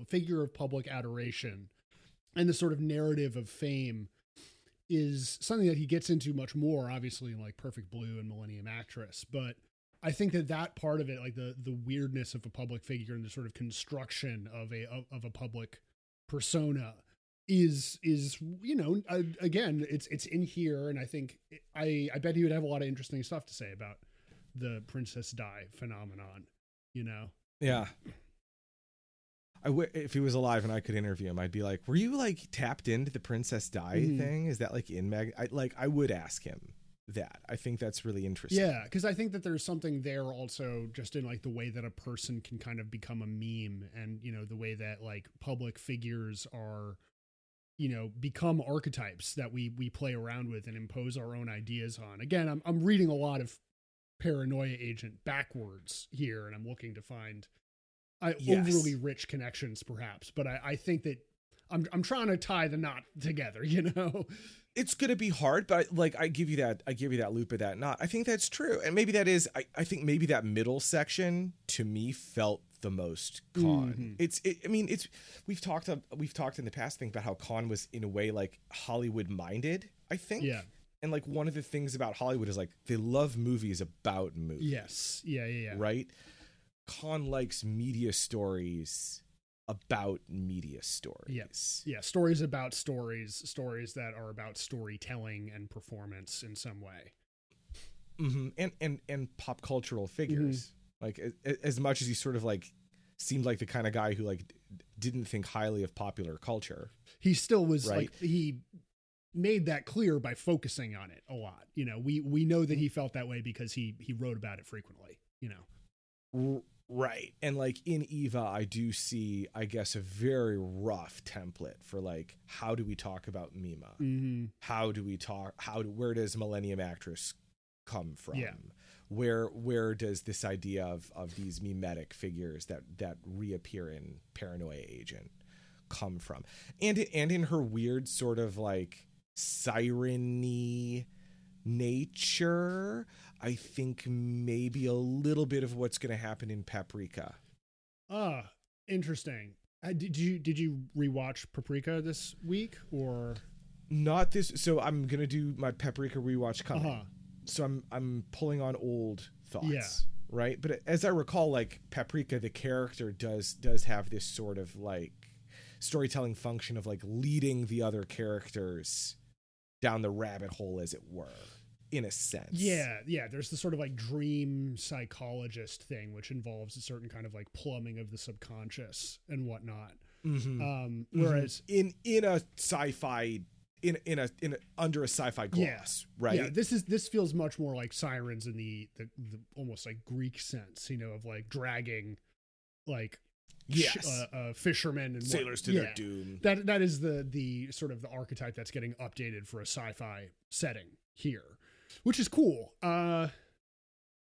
figure of public adoration and the sort of narrative of fame is something that he gets into much more, obviously, in Perfect Blue and Millennium Actress. But I think that part of it, the weirdness of a public figure and the sort of construction of a public persona is, again, it's in here. And I think I bet he would have a lot of interesting stuff to say about the Princess Di phenomenon, Yeah. If he was alive and I could interview him, I'd be were you tapped into the Princess Di thing? Is that in Mag? I would ask him that. I think that's really interesting. Yeah, because I think that there's something there also just in the way that a person can kind of become a meme, and the way that public figures are, become archetypes that we play around with and impose our own ideas on. Again, I'm reading a lot of Paranoia Agent backwards here, and I'm looking to find overly rich connections, perhaps, but I think that I'm trying to tie the knot together, It's going to be hard, but I give you that loop of that knot. I think that's true. And maybe that is, I think maybe that middle section to me felt the most Kon. Mm-hmm. We've talked in the past thing about how Kon was in a way Hollywood minded, I think. Yeah. And one of the things about Hollywood is they love movies about movies. Yes. Yeah. Right. Kon likes media stories about media stories. Yes. Yeah. Stories about stories, stories that are about storytelling and performance in some way. Mm-hmm. And pop cultural figures. Mm-hmm. As much as he sort of seemed like the kind of guy who didn't think highly of popular culture, he still was he made that clear by focusing on it a lot. We know that he felt that way because he wrote about it frequently, Right. And in Eva, I do see, I guess, a very rough template for how do we talk about Mima? Mm-hmm. Where does Millennium Actress come from? Yeah. Where does this idea of these mimetic figures that reappear in Paranoia Agent come from? And in her weird sort of siren-y nature, I think maybe a little bit of what's going to happen in Paprika. Interesting. Did you rewatch Paprika this week or not? This, so I'm going to do my Paprika rewatch coming. Uh-huh. So I'm pulling on old thoughts, right? But as I recall, Paprika, the character does have this sort of storytelling function of leading the other characters down the rabbit hole, as it were, in a sense. Yeah. There's the sort of dream psychologist thing, which involves a certain kind of plumbing of the subconscious and whatnot. Mm-hmm. Whereas in a sci-fi, in a under a sci-fi gloss, right? Yeah, this feels much more like Sirens in the almost Greek sense, of dragging fishermen and sailors to their doom. That is the sort of the archetype that's getting updated for a sci-fi setting here, which is cool.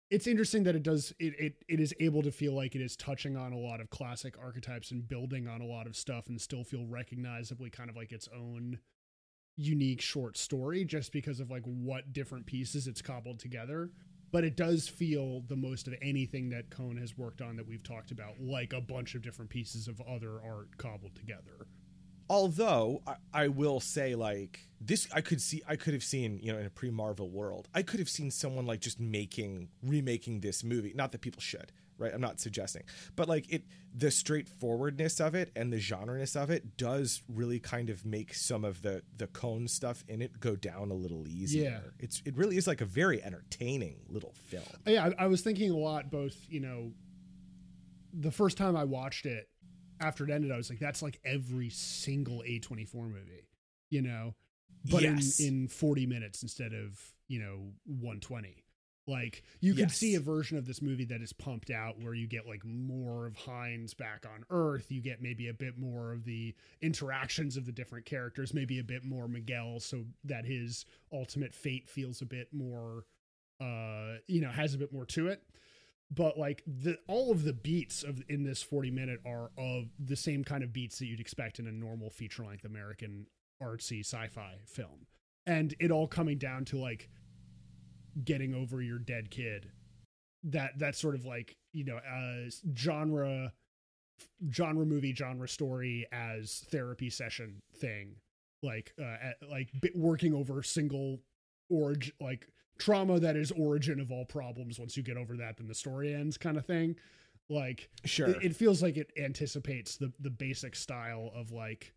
It's interesting that it does it is able to feel like it is touching on a lot of classic archetypes and building on a lot of stuff and still feel recognizably kind of like its own unique short story, just because of like what different pieces it's cobbled together. But it does feel the most of anything that Kon has worked on that we've talked about, like a bunch of different pieces of other art cobbled together. Although I will say, like, this, I could have seen, you know, in a pre-Marvel world, I could have seen someone like just remaking this movie. Not that people should, right? I'm not suggesting, but like the straightforwardness of it and the genre-ness of it does really kind of make some of the Kon stuff in it go down a little easier. Yeah. It really is like a very entertaining little film. Yeah. I was thinking a lot, both, you know, the first time I watched it, after it ended, I was like, that's like every single A24 movie, you know, but in 40 minutes instead of, you know, 120. Like you could see a version of this movie that is pumped out where you get like more of Hines back on Earth. You get maybe a bit more of the interactions of the different characters, maybe a bit more Miguel, so that his ultimate fate feels a bit more, you know, has a bit more to it. But like all of the beats in this 40 minute are of the same kind of beats that you'd expect in a normal feature length American artsy sci-fi film. And it all coming down to like getting over your dead kid, that sort of like, you know, genre movie, genre story as therapy session thing, like working over single origin, like trauma that is origin of all problems. Once you get over that, then the story ends kind of thing. Like, sure. It feels like it anticipates the basic style of, like,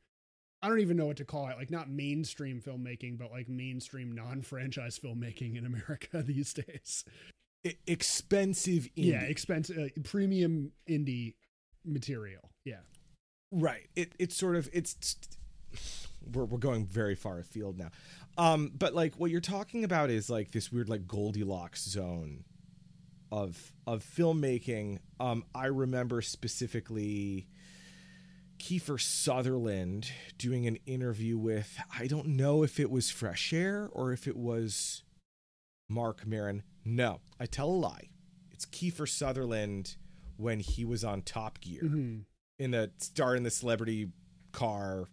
I don't even know what to call it. Like, not mainstream filmmaking, but like mainstream non-franchise filmmaking in America these days. Expensive indie. Yeah, expensive, premium indie material. Yeah. Right. It's sort of, it's we're going very far afield now. But like what you're talking about is like this weird like Goldilocks zone of filmmaking. I remember specifically Kiefer Sutherland doing an interview with, I don't know if it was Fresh Air or if it was Mark Maron. No, I tell a lie. It's Kiefer Sutherland when he was on Top Gear in the star in the celebrity car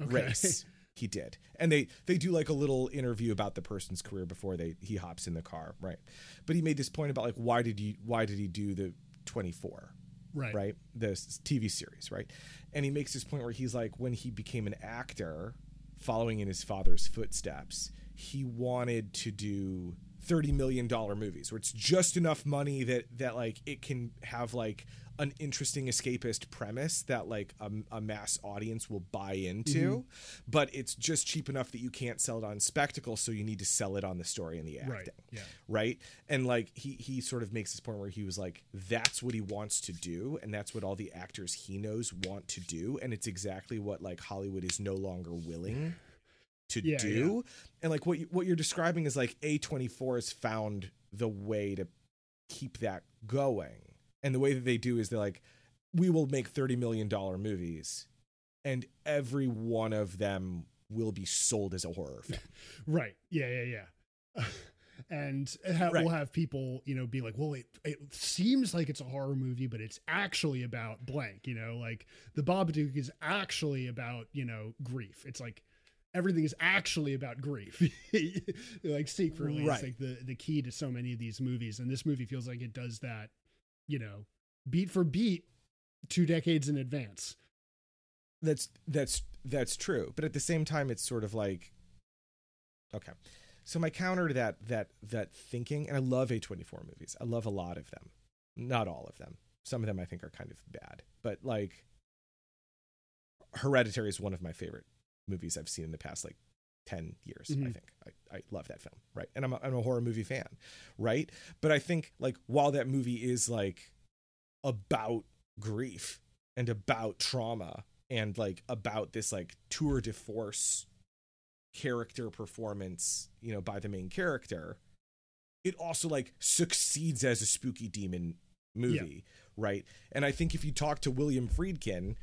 race. He did. And they do like a little interview about the person's career before he hops in the car. Right. But he made this point about like, why did he do the 24? Right. Right. The TV series. Right. And he makes this point where he's like, when he became an actor following in his father's footsteps, he wanted to do $30 million movies where it's just enough money that like it can have like an interesting escapist premise that like a mass audience will buy into, but it's just cheap enough that you can't sell it on spectacle. So you need to sell it on the story and the acting. Right. Yeah. Right. And like, he sort of makes this point where he was like, that's what he wants to do. And that's what all the actors he knows want to do. And it's exactly what like Hollywood is no longer willing to do. Yeah. And like what you're describing is like A24 has found the way to keep that going. And the way that they do is they're like, we will make $30 million movies and every one of them will be sold as a horror film. Right. Yeah. And we'll have people, you know, be like, well, it seems like it's a horror movie, but it's actually about blank, you know, like The Babadook is actually about, you know, grief. It's like everything is actually about grief. Like secretly, it's like the key to so many of these movies. And this movie feels like it does that, you know, beat for beat 2 decades in advance. That's true. But at the same time, it's sort of like, okay. So my counter to that thinking, and I love A24 movies. I love a lot of them, not all of them. Some of them I think are kind of bad, but like Hereditary is one of my favorite movies I've seen in the past, like 10 years. I think I love that film. Right. And I'm a horror movie fan. Right. But I think like while that movie is like about grief and about trauma and like about this like tour de force character performance, you know, by the main character, it also like succeeds as a spooky demon movie, right? And I think if you talk to William Friedkin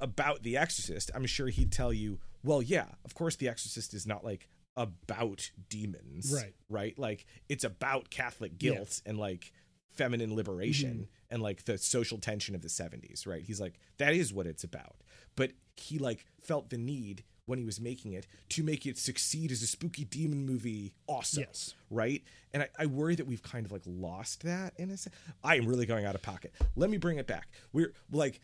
about The Exorcist, I'm sure he'd tell you, well, yeah, of course The Exorcist is not, like, about demons, right? Like, it's about Catholic guilt and, like, feminine liberation and, like, the social tension of the 70s, right? He's like, that is what it's about. But he, like, felt the need when he was making it to make it succeed as a spooky demon movie also, right? And I worry that we've kind of, like, lost that in a sense. I am really going out of pocket. Let me bring it back. We're, like,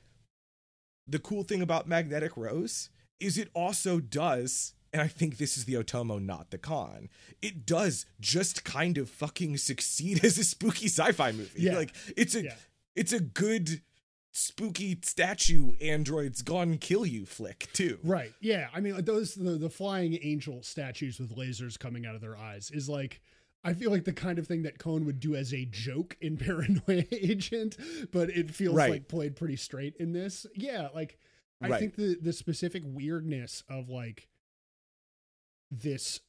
the cool thing about Magnetic Rose is it also does... And I think this is the Otomo, not the Kon. It does just kind of fucking succeed as a spooky sci-fi movie. Yeah. Like, it's a good spooky statue androids gone kill you flick too. Right. Yeah. I mean, those the flying angel statues with lasers coming out of their eyes is like, I feel like the kind of thing that Kon would do as a joke in Paranoia Agent, but it feels like played pretty straight in this. Yeah. Like, I think the specific weirdness of, like, this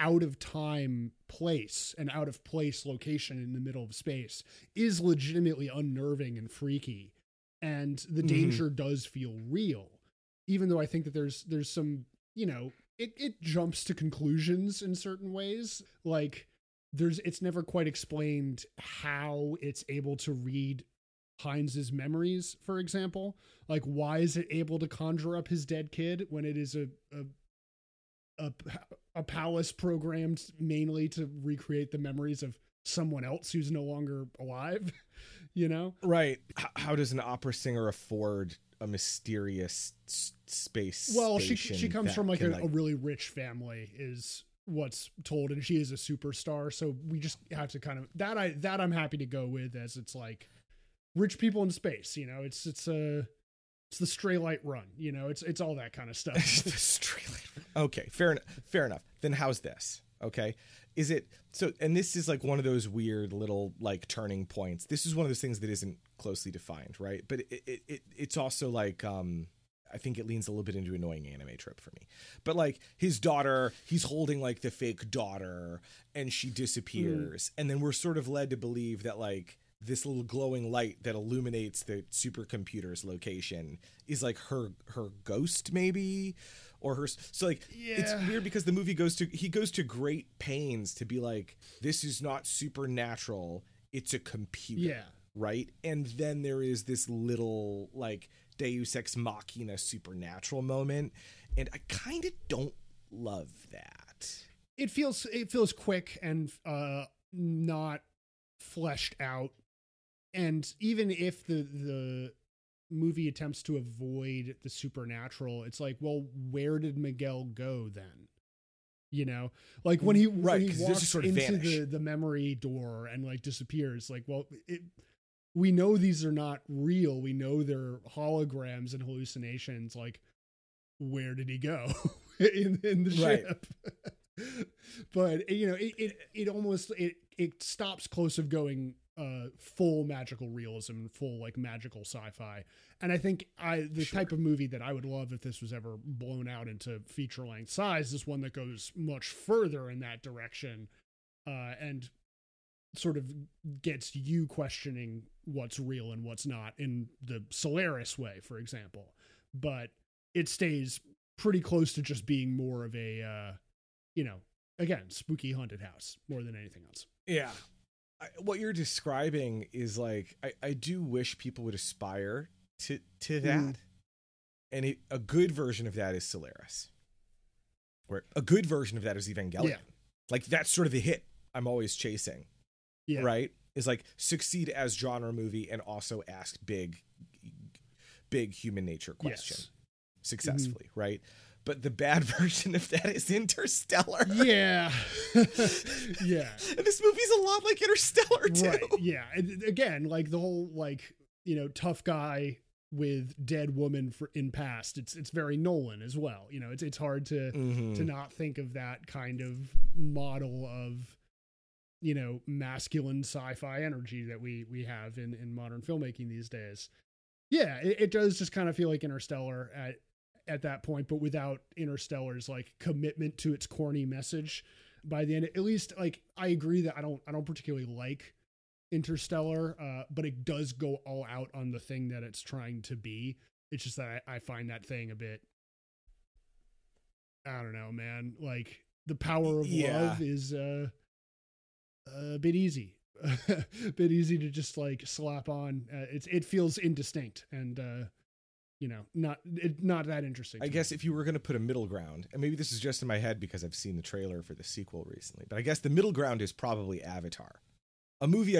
out of time place and out of place location in the middle of space is legitimately unnerving and freaky. And the danger does feel real, even though I think that there's some, you know, it jumps to conclusions in certain ways. Like, it's never quite explained how it's able to read Hines's memories, for example. Like, why is it able to conjure up his dead kid when it is a palace programmed mainly to recreate the memories of someone else who's no longer alive, you know? Right. How does an opera singer afford a mysterious space? Well, she comes from a really rich family is what's told, and she is a superstar. So we just have to kind of, that I'm happy to go with, as it's like rich people in space, you know, it's the Stray Light Run, you know, it's all that kind of stuff. The Stray Light Run. Okay, fair enough. Then how's this? Okay. Is it so, and this is like one of those weird little, like, turning points. This is one of those things that isn't closely defined, right? But it's also like, I think it leans a little bit into annoying anime trope for me. But, like, his daughter, he's holding, like, the fake daughter, and she disappears. And then we're sort of led to believe that, like, this little glowing light that illuminates the supercomputer's location is, like, her ghost, maybe, or her. So, like, it's weird because the movie goes to great pains to be like, this is not supernatural. It's a computer. Yeah. Right. And then there is this little, like, Deus Ex Machina supernatural moment. And I kind of don't love that. It feels quick and, not fleshed out. And even if the movie attempts to avoid the supernatural, it's like, well, where did Miguel go then? You know, like when he walks sort of into the memory door and, like, disappears, like, well, we know these are not real. We know they're holograms and hallucinations. Like, where did he go in the ship? But, you know, it almost stops close of going full magical realism, full, like, magical sci-fi. And I think type of movie that I would love if this was ever blown out into feature length size is one that goes much further in that direction, and sort of gets you questioning what's real and what's not in the Solaris way, for example. But it stays pretty close to just being more of a, you know, again, spooky haunted house more than anything else. Yeah. What you're describing is, like, I do wish people would aspire to that. And a good version of that is Solaris. Or a good version of that is Evangelion. Yeah. Like, that's sort of the hit I'm always chasing. Yeah. Right? Is, like, succeed as genre movie and also ask big human nature questions successfully. Right? But the bad version of that is Interstellar. Yeah. Yeah. And this movie's a lot like Interstellar, too. Right. Yeah. And again, like, the whole, like, you know, tough guy with dead woman in past, it's very Nolan as well. You know, it's hard to not think of that kind of model of, you know, masculine sci-fi energy that we have in modern filmmaking these days. Yeah. It does just kind of feel like Interstellar at that point, but without Interstellar's, like, commitment to its corny message by the end. At least, like, I agree that I don't particularly like Interstellar, but it does go all out on the thing that it's trying to be. It's just that I find that thing a bit, I don't know, man, like the power of love is a bit easy, to just like slap on. It feels indistinct and, not that interesting. I guess if you were going to put a middle ground, and maybe this is just in my head because I've seen the trailer for the sequel recently, but I guess the middle ground is probably Avatar. A movie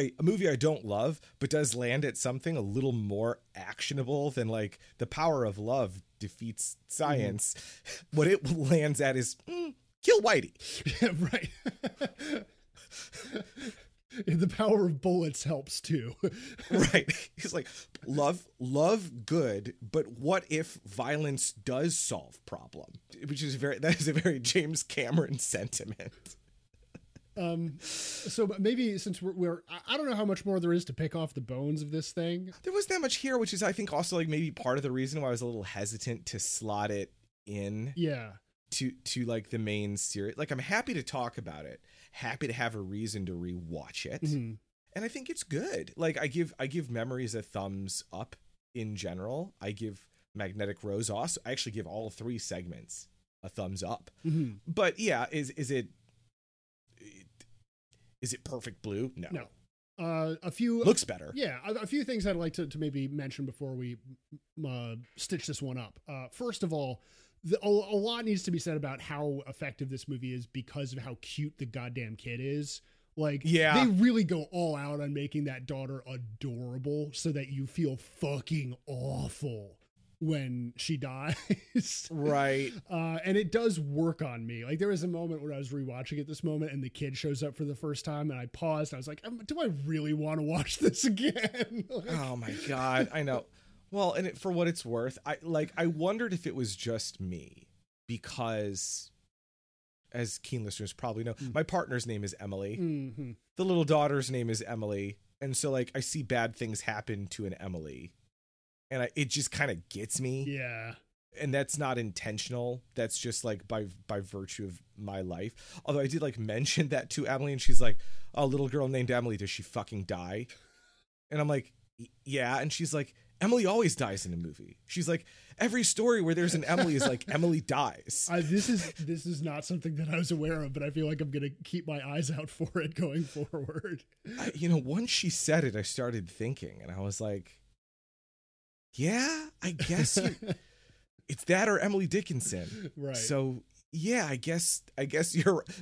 I don't love, but does land at something a little more actionable than like the power of love defeats science. Mm-hmm. What it lands at is kill Whitey. Yeah, right. And the power of bullets helps too. Right. He's like, love good, but what if violence does solve problem? Which is a very James Cameron sentiment. So maybe since we're I don't know how much more there is to pick off the bones of this thing. There wasn't that much here, which is, I think, also like maybe part of the reason why I was a little hesitant to slot it in. Yeah. To like the main series. Like, I'm happy to talk about it. Happy to have a reason to rewatch it. Mm-hmm. And I think it's good. Like, I give Memories a thumbs up in general. I give Magnetic Rose also. I actually give all three segments a thumbs up. Mm-hmm. But yeah, is it Perfect Blue? No. A few looks better. Yeah, a few things I'd like to maybe mention before we stitch this one up. First of all, a lot needs to be said about how effective this movie is because of how cute the goddamn kid is. Like, they really go all out on making that daughter adorable so that you feel fucking awful when she dies. Right. And it does work on me. Like, there was a moment when I was rewatching it this moment and the kid shows up for the first time and I paused. I was like, do I really want to watch this again? Like, oh my God. I know. Well, and for what it's worth, I wondered if it was just me because, as keen listeners probably know, my partner's name is Emily. Mm-hmm. The little daughter's name is Emily. And so like, I see bad things happen to an Emily. And it just kind of gets me. Yeah. And that's not intentional. That's just like by virtue of my life. Although I did like mention that to Emily and she's like, oh, little girl named Emily, does she fucking die? And I'm like, yeah. And she's like, Emily always dies in a movie. She's like, every story where there's an Emily is like, Emily dies. This is not something that I was aware of, but I feel like I'm going to keep my eyes out for it going forward. Once she said it, I started thinking and I was like, yeah, I guess it's that or Emily Dickinson. Right. So yeah, I guess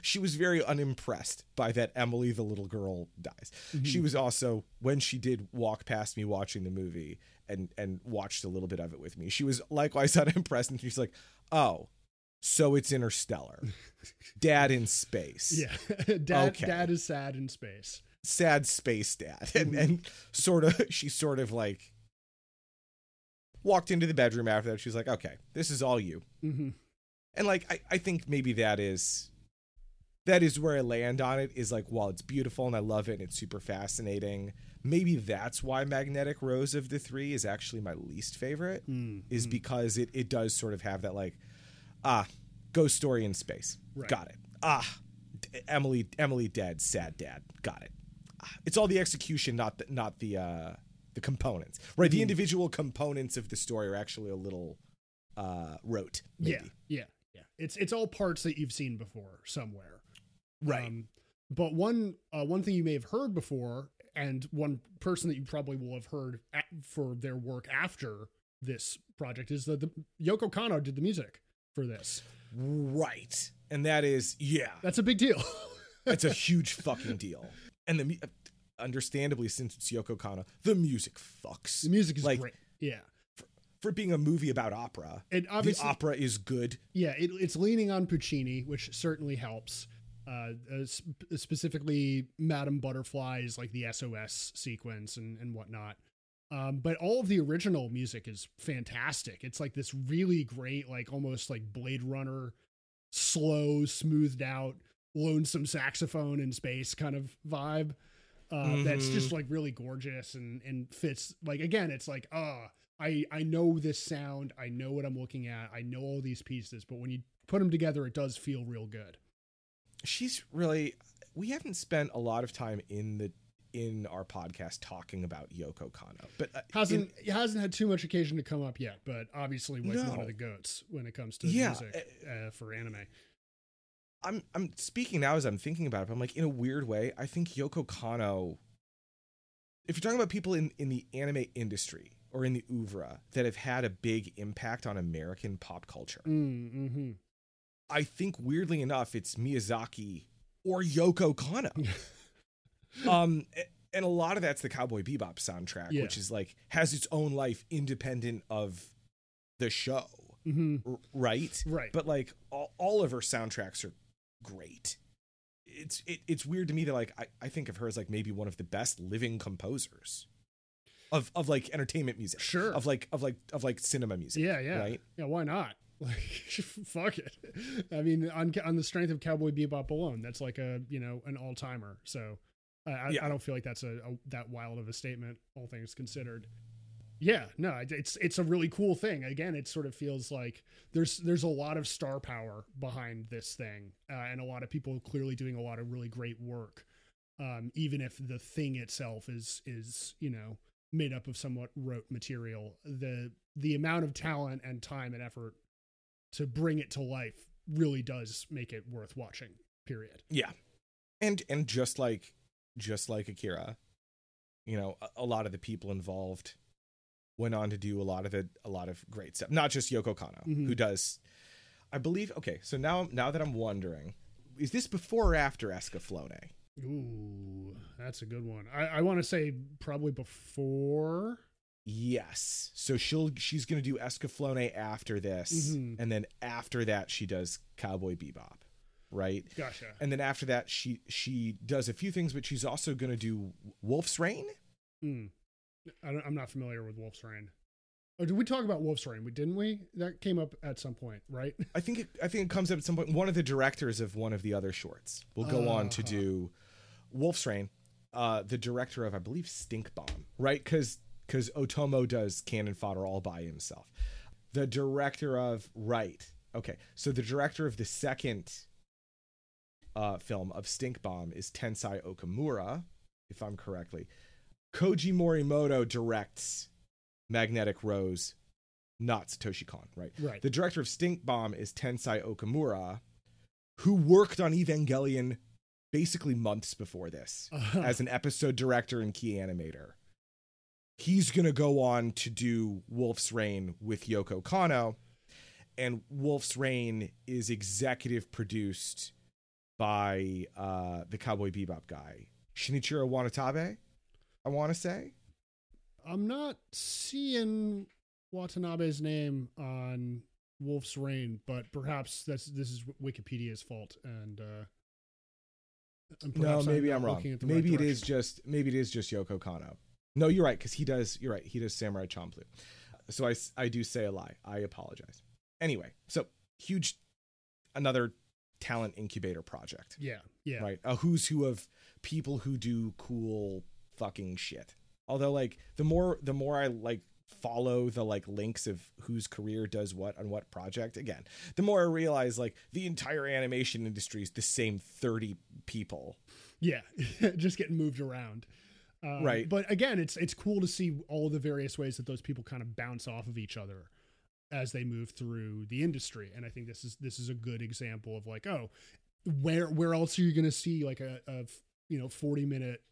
she was very unimpressed by that Emily, the little girl, dies. Mm-hmm. She was also, when she did walk past me watching the movie and watched a little bit of it with me, she was likewise unimpressed. And she's like, oh, so it's Interstellar. Dad in space. Yeah. Dad is sad in space. Sad space dad. And, mm-hmm. and she sort of like, walked into the bedroom after that. She was like, okay, this is all you. Mm-hmm. And like, I think maybe that is where I land on it is like, while it's beautiful and I love it and it's super fascinating, maybe that's why Magnetic Rose of the three is actually my least favorite, is because it does sort of have that like, ghost story in space. Right. Got it. Emily dead, sad dad. Got it. It's all the execution, not the components, right? The individual components of the story are actually a little rote. Maybe. Yeah. It's all parts that you've seen before somewhere, right? But one thing you may have heard before, and one person that you probably will have heard for their work after this project is that the Yoko Kanno did the music for this, right? And that is that's a big deal. That's a huge fucking deal, and understandably, since it's Yoko Kanno, the music fucks. The music is like, great. Yeah. For being a movie about opera, the opera is good. Yeah, it's leaning on Puccini, which certainly helps. Specifically, Madame Butterfly's like the SOS sequence and whatnot. But all of the original music is fantastic. It's like this really great, like almost like Blade Runner, slow, smoothed out, lonesome saxophone in space kind of vibe. That's just like really gorgeous and fits like, again, it's like, I know this sound. I know what I'm looking at. I know all these pieces, but when you put them together, it does feel real good. We haven't spent a lot of time in the, in our podcast talking about Yoko Kanno. But it hasn't had too much occasion to come up yet, but obviously was one of the goats when it comes to music for anime. I'm speaking now as I'm thinking about it, but I'm like, in a weird way, I think Yoko Kanno, if you're talking about people in the anime industry or in the oeuvre that have had a big impact on American pop culture, I think weirdly enough, it's Miyazaki or Yoko Kanno. And a lot of that's the Cowboy Bebop soundtrack, which is like, has its own life independent of the show. Right. But like all of her soundtracks are great. It's weird to me that like, I think of her as like maybe one of the best living composers of like entertainment music. Sure. Of like cinema music. Yeah. Yeah. Right. Yeah. Why not? Like, fuck it. I mean, on the strength of Cowboy Bebop alone, that's like an all timer. So I don't feel like that's that wild of a statement, all things considered. Yeah, no, it's a really cool thing. Again, it sort of feels like there's a lot of star power behind this thing, and a lot of people clearly doing a lot of really great work, even if the thing itself is made up of somewhat rote material. The amount of talent and time and effort to bring it to life really does make it worth watching, period. Yeah, and just like Akira, a lot of the people involved went on to do a lot of great stuff. Not just Yoko Kanno, who does, I believe. Okay, so now that I'm wondering, is this before or after Escaflowne? Ooh, that's a good one. I want to say probably before. Yes. So she's going to do Escaflowne after this, and then after that she does Cowboy Bebop, right? Gotcha. And then after that she does a few things, but she's also going to do Wolf's Rain. Hmm. I'm not familiar with Wolf's Rain. Oh, did we talk about Wolf's Rain? Didn't we? That came up at some point, right? I think it comes up at some point. One of the directors of one of the other shorts will go on to do Wolf's Rain. The director of, I believe, Stink Bomb, right? Because Otomo does Cannon Fodder all by himself. The director of, right? Okay, so the director of the second film of Stink Bomb is Tensai Okamura, if I'm correctly. Koji Morimoto directs Magnetic Rose, not Satoshi Kon, right? Right. The director of Stink Bomb is Tensai Okamura, who worked on Evangelion basically months before this as an episode director and key animator. He's going to go on to do Wolf's Rain with Yoko Kanno, and Wolf's Rain is executive produced by the Cowboy Bebop guy, Shinichiro Watanabe. I want to say I'm not seeing Watanabe's name on Wolf's Rain, but perhaps this is Wikipedia's fault, and maybe I'm wrong. Maybe it is just Yoko Kanno. No, you're right, because he does Samurai Champloo. So I do say a lie. I apologize. Anyway, so huge, another talent incubator project. Yeah, yeah. Right, a who's who of people who do cool fucking shit. Although, like, the more I like follow the like links of whose career does what on what project, again, the more I realize like the entire animation industry is the same 30 people. Yeah, just getting moved around. Right. But again, it's cool to see all the various ways that those people kind of bounce off of each other as they move through the industry. And I think this is a good example of like, oh, where else are you going to see like a 40-minute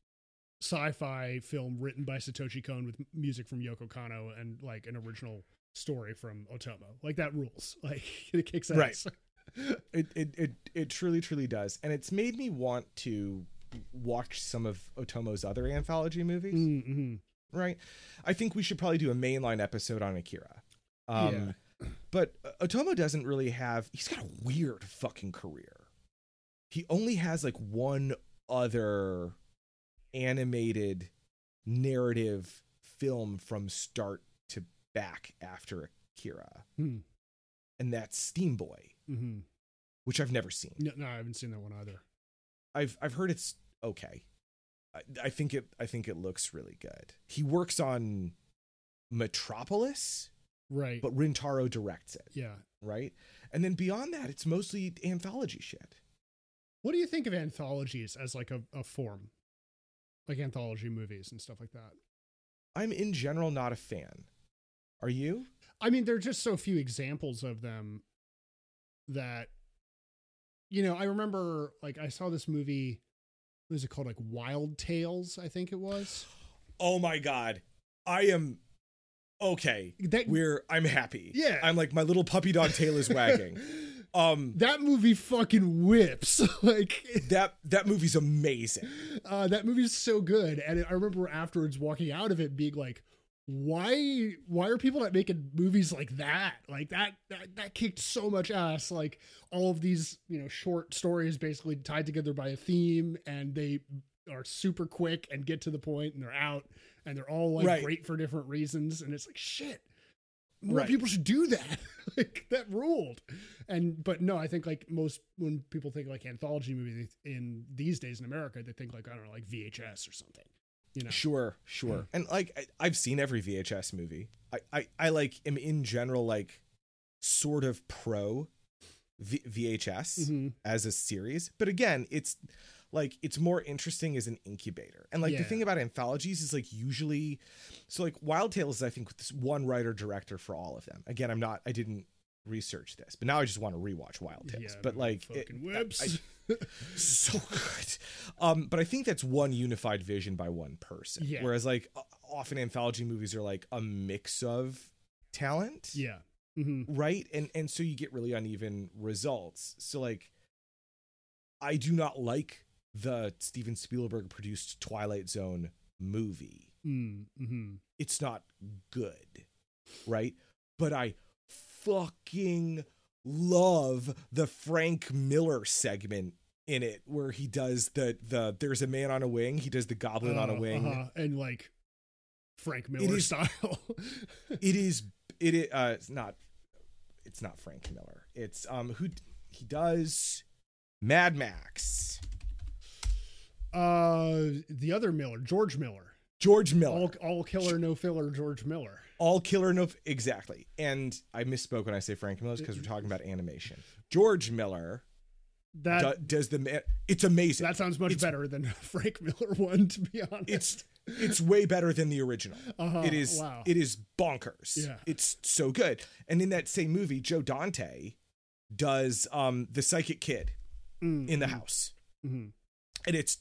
sci-fi film written by Satoshi Kon with music from Yoko Kanno and like an original story from Otomo? Like, that rules. Like, it kicks ass. Right. It truly, truly does. And it's made me want to watch some of Otomo's other anthology movies. Right. I think we should probably do a mainline episode on Akira. But Otomo doesn't really have, he's got a weird fucking career. He only has like one other animated narrative film from start to back after Akira, and that's Steamboy, which I've never seen. No, I haven't seen that one either. I've heard it's okay. I think it looks really good. He works on Metropolis, right? But Rintaro directs it. Yeah, right. And then beyond that, it's mostly anthology shit. What do you think of anthologies as like a form? like anthology movies and stuff like that. I'm in general not a fan. Are you? I mean, there are just so few examples of them that, you know, I remember, like, I saw this movie, what is it called? Like Wild Tales, I think it was. Oh my God. I am okay. I'm happy. Yeah. I'm like, my little puppy dog tail is wagging. That movie fucking whips. Like that movie's amazing. That movie's so good. And I remember afterwards walking out of it being like, why are people not making movies like that? Like that kicked so much ass. Like all of these, you know, short stories basically tied together by a theme, and they are super quick and get to the point, and they're out, and they're all like great for different reasons. And it's like, shit, more people should do that. Like that ruled. But no, I think like most, when people think like anthology movies in these days in America, they think like, I don't know, like VHS or something. You know. Sure. Yeah. And like, I've seen every VHS movie. I like am in general, like sort of pro VHS as a series. But again, it's like, it's more interesting as an incubator. And like the thing about anthologies is like usually, so like Wild Tales is, I think, this one writer director for all of them. Again, I didn't research this, but now I just want to rewatch Wild Tales. Yeah, but like whips. So good. But I think that's one unified vision by one person. Yeah. Whereas like often anthology movies are like a mix of talent. Yeah. Mm-hmm. Right. And so you get really uneven results. So like, I do not like the Steven Spielberg produced Twilight Zone movie. Mm-hmm. It's not good. Right. But I fucking love the Frank Miller segment in it where he does the there's a man on a wing, he does the goblin on a wing, and like Frank Miller style. It's not Frank Miller. It's who he does Mad Max. The other Miller, George Miller. All killer, no filler, George Miller. All killer, no... Exactly. And I misspoke when I say Frank Miller because we're talking about animation. George Miller does the... It's amazing. That sounds much better than Frank Miller one, to be honest. It's way better than the original. It is bonkers. Yeah. It's so good. And in that same movie, Joe Dante does the psychic kid in the house. Mm-hmm. And it's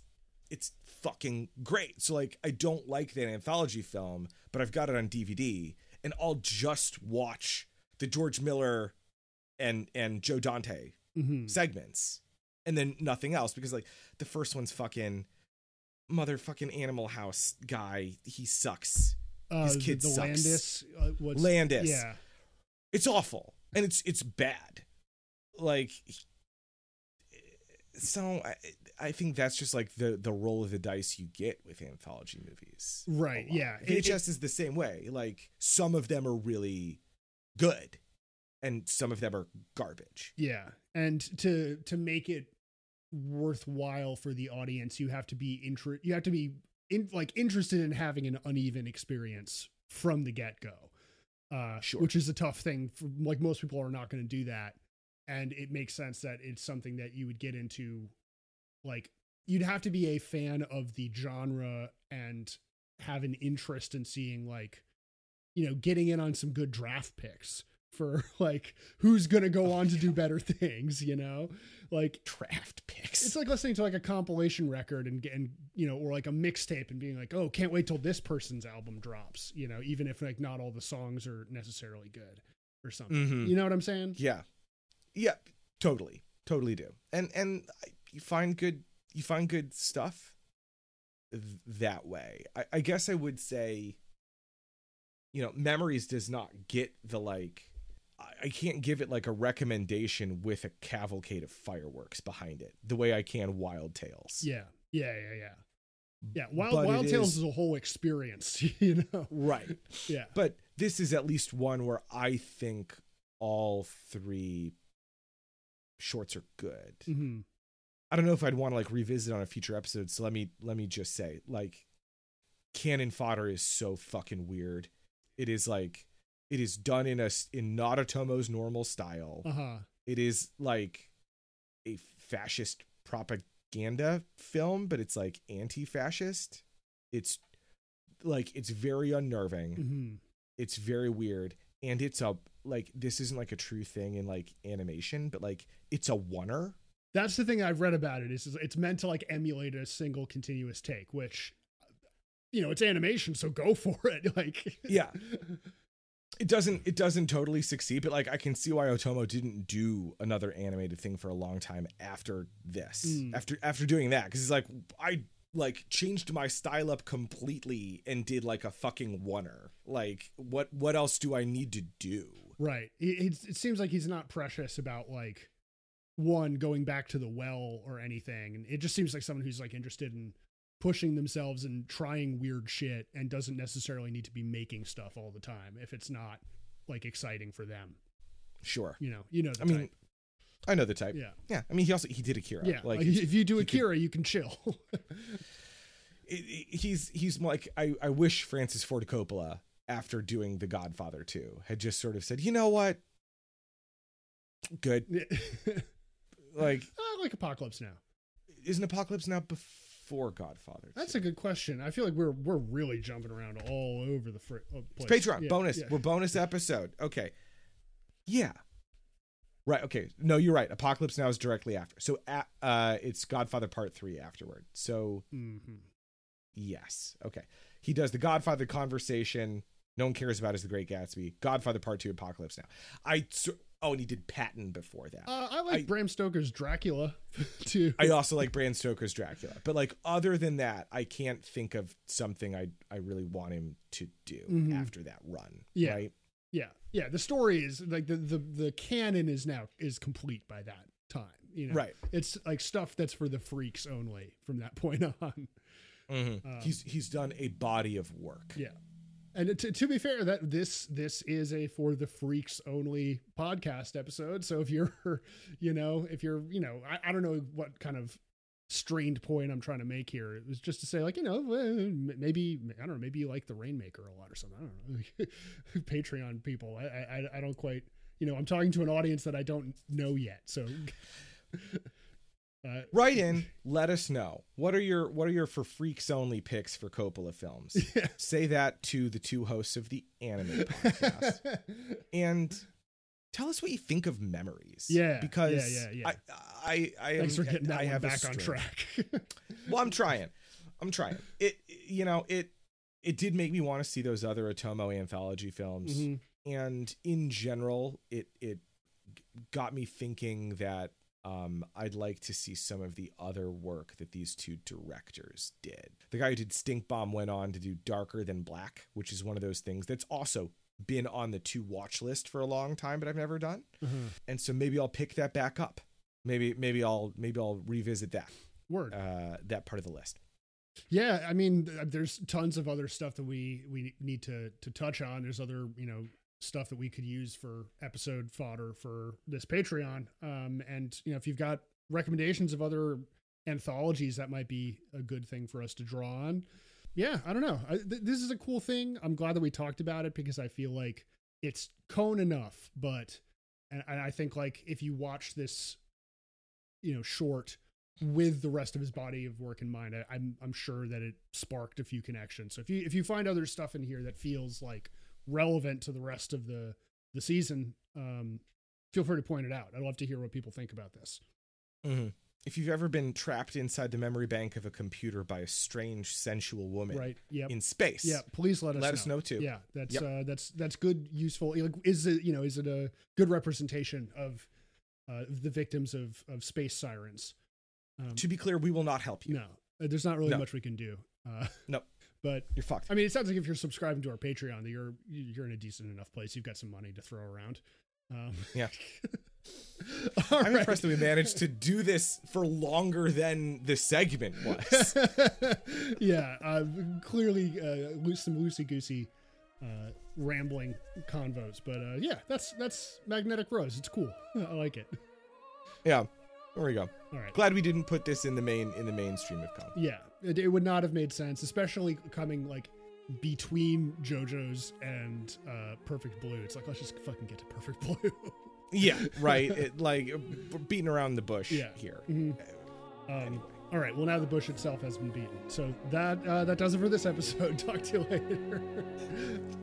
fucking great. So like, I don't like that anthology film, but I've got it on DVD, and I'll just watch the George Miller and Joe Dante segments, and then nothing else, because like the first one's fucking motherfucking Animal House guy. He sucks. His kid sucks. Landis. Yeah, it's awful, and it's bad. Like. So I think that's just like the roll of the dice you get with anthology movies. Right. Yeah. VHS is the same way. Like some of them are really good and some of them are garbage. Yeah. And to make it worthwhile for the audience, you have to be interested in having an uneven experience from the get go, which is a tough thing. Like most people are not going to do that. And it makes sense that it's something that you would get into, like, you'd have to be a fan of the genre and have an interest in seeing, like, you know, getting in on some good draft picks for, like, who's going to go on to do better things, you know? Like, draft picks. It's like listening to, like, a compilation record and you know, or, like, a mixtape and being like, oh, can't wait till this person's album drops, you know, even if, like, not all the songs are necessarily good or something. Mm-hmm. You know what I'm saying? Yeah. Yeah, totally do. And you find good stuff that way. I guess I would say, you know, Memories does not get the, like, I can't give it like a recommendation with a cavalcade of fireworks behind it the way I can Wild Tales. Yeah. Wild Tales is a whole experience, you know? Right. Yeah. But this is at least one where I think all three shorts are good. Mm-hmm. I don't know if I'd want to like revisit on a future episode, so let me just say, like, Cannon Fodder is so fucking weird. It is like, it is done in not Otomo's normal style. It is like a fascist propaganda film, but it's like anti-fascist. It's like, it's very unnerving. Mm-hmm. It's very weird. And it's a, like, this isn't like a true thing in like animation, but like it's a oneer. That's the thing I've read about it, is it's meant to like emulate a single continuous take, which, you know, it's animation, so go for it. Like, yeah, it doesn't totally succeed, but like I can see why Otomo didn't do another animated thing for a long time after this, after doing that. 'Cause he's like, I like changed my style up completely and did like a fucking oneer. Like, what else do I need to do? Right. It seems like he's not precious about like one going back to the well or anything. And it just seems like someone who's like interested in pushing themselves and trying weird shit and doesn't necessarily need to be making stuff all the time if it's not like exciting for them. Sure. You know, the type. Mean, I know the type. Yeah. I mean, he did Akira. Yeah. Like if you do Akira, you can chill. He's like, I wish Francis Ford Coppola, after doing The Godfather 2, had just sort of said, you know what? Good. Like, I like Apocalypse Now. Isn't Apocalypse Now before Godfather 2? That's a good question. I feel like we're really jumping around all over the place. It's Patreon. Yeah, bonus. Yeah. We're bonus episode. Okay. Yeah. Right. Okay. No, you're right. Apocalypse Now is directly after. So it's Godfather Part 3 afterward. So yes. Okay. He does The Godfather Conversation. No one cares about is The Great Gatsby. Godfather Part 2, Apocalypse Now. And he did Patton before that. I like Bram Stoker's Dracula, too. I also like Bram Stoker's Dracula. But, like, other than that, I can't think of something I really want him to do after that run. Yeah. Right? Yeah. Yeah. The story is, like, the canon is complete by that time. You know? Right. It's, like, stuff that's for the freaks only from that point on. Mm-hmm. He's done a body of work. Yeah. And to be fair, that this is a for the freaks only podcast episode. So if you're, I don't know what kind of strained point I'm trying to make here. It was just to say, like, you know, maybe, I don't know, maybe you like The Rainmaker a lot or something. I don't know. Patreon people. I don't quite, you know, I'm talking to an audience that I don't know yet. So write in, let us know. What are your for freaks only picks for Coppola films? Yeah. Say that to the two hosts of the anime podcast, and tell us what you think of Memories. Yeah, because yeah. I thanks for getting that one back on track. Well, I'm trying. It, you know, it did make me want to see those other Otomo anthology films, and in general, it got me thinking that. I'd like to see some of the other work that these two directors did. The guy who did Stink Bomb went on to do Darker Than Black, which is one of those things that's also been on the to watch list for a long time, but I've never done. Mm-hmm. And so maybe I'll pick that back up. Maybe I'll revisit that word, that part of the list. Yeah. I mean, there's tons of other stuff that we need to touch on. There's other, you know, stuff that we could use for episode fodder for this Patreon. And you know, if you've got recommendations of other anthologies, that might be a good thing for us to draw on. Yeah. I don't know. This is a cool thing. I'm glad that we talked about it because I feel like it's Kon enough, but, and I think like if you watch this, you know, short with the rest of his body of work in mind, I'm sure that it sparked a few connections. So if you find other stuff in here that feels like relevant to the rest of the season, feel free to point it out. I'd love to hear what people think about this. Mm-hmm. If you've ever been trapped inside the memory bank of a computer by a strange sensual woman, right? Yep. In space, yeah, please let us know too. Yeah, that's yep. That's good, useful. Like, is it a good representation of the victims of space sirens? To be clear, we will not help you. No, there's not really much we can do. No. But you're fucked. I mean, it sounds like if you're subscribing to our Patreon, that you're in a decent enough place. You've got some money to throw around. Yeah. I'm impressed that we managed to do this for longer than the segment was. Yeah. Clearly some loosey-goosey rambling convos. But yeah, that's Magnetic Rose. It's cool. I like it. Yeah. There we go. All right. Glad we didn't put this in the mainstream of Kon. Yeah, it would not have made sense, especially coming like between JoJo's and Perfect Blue. It's like, let's just fucking get to Perfect Blue. Yeah, right. It, like, beating around the bush here. Mm-hmm. Anyway. All right, well, now the bush itself has been beaten. So that does it for this episode. Talk to you later.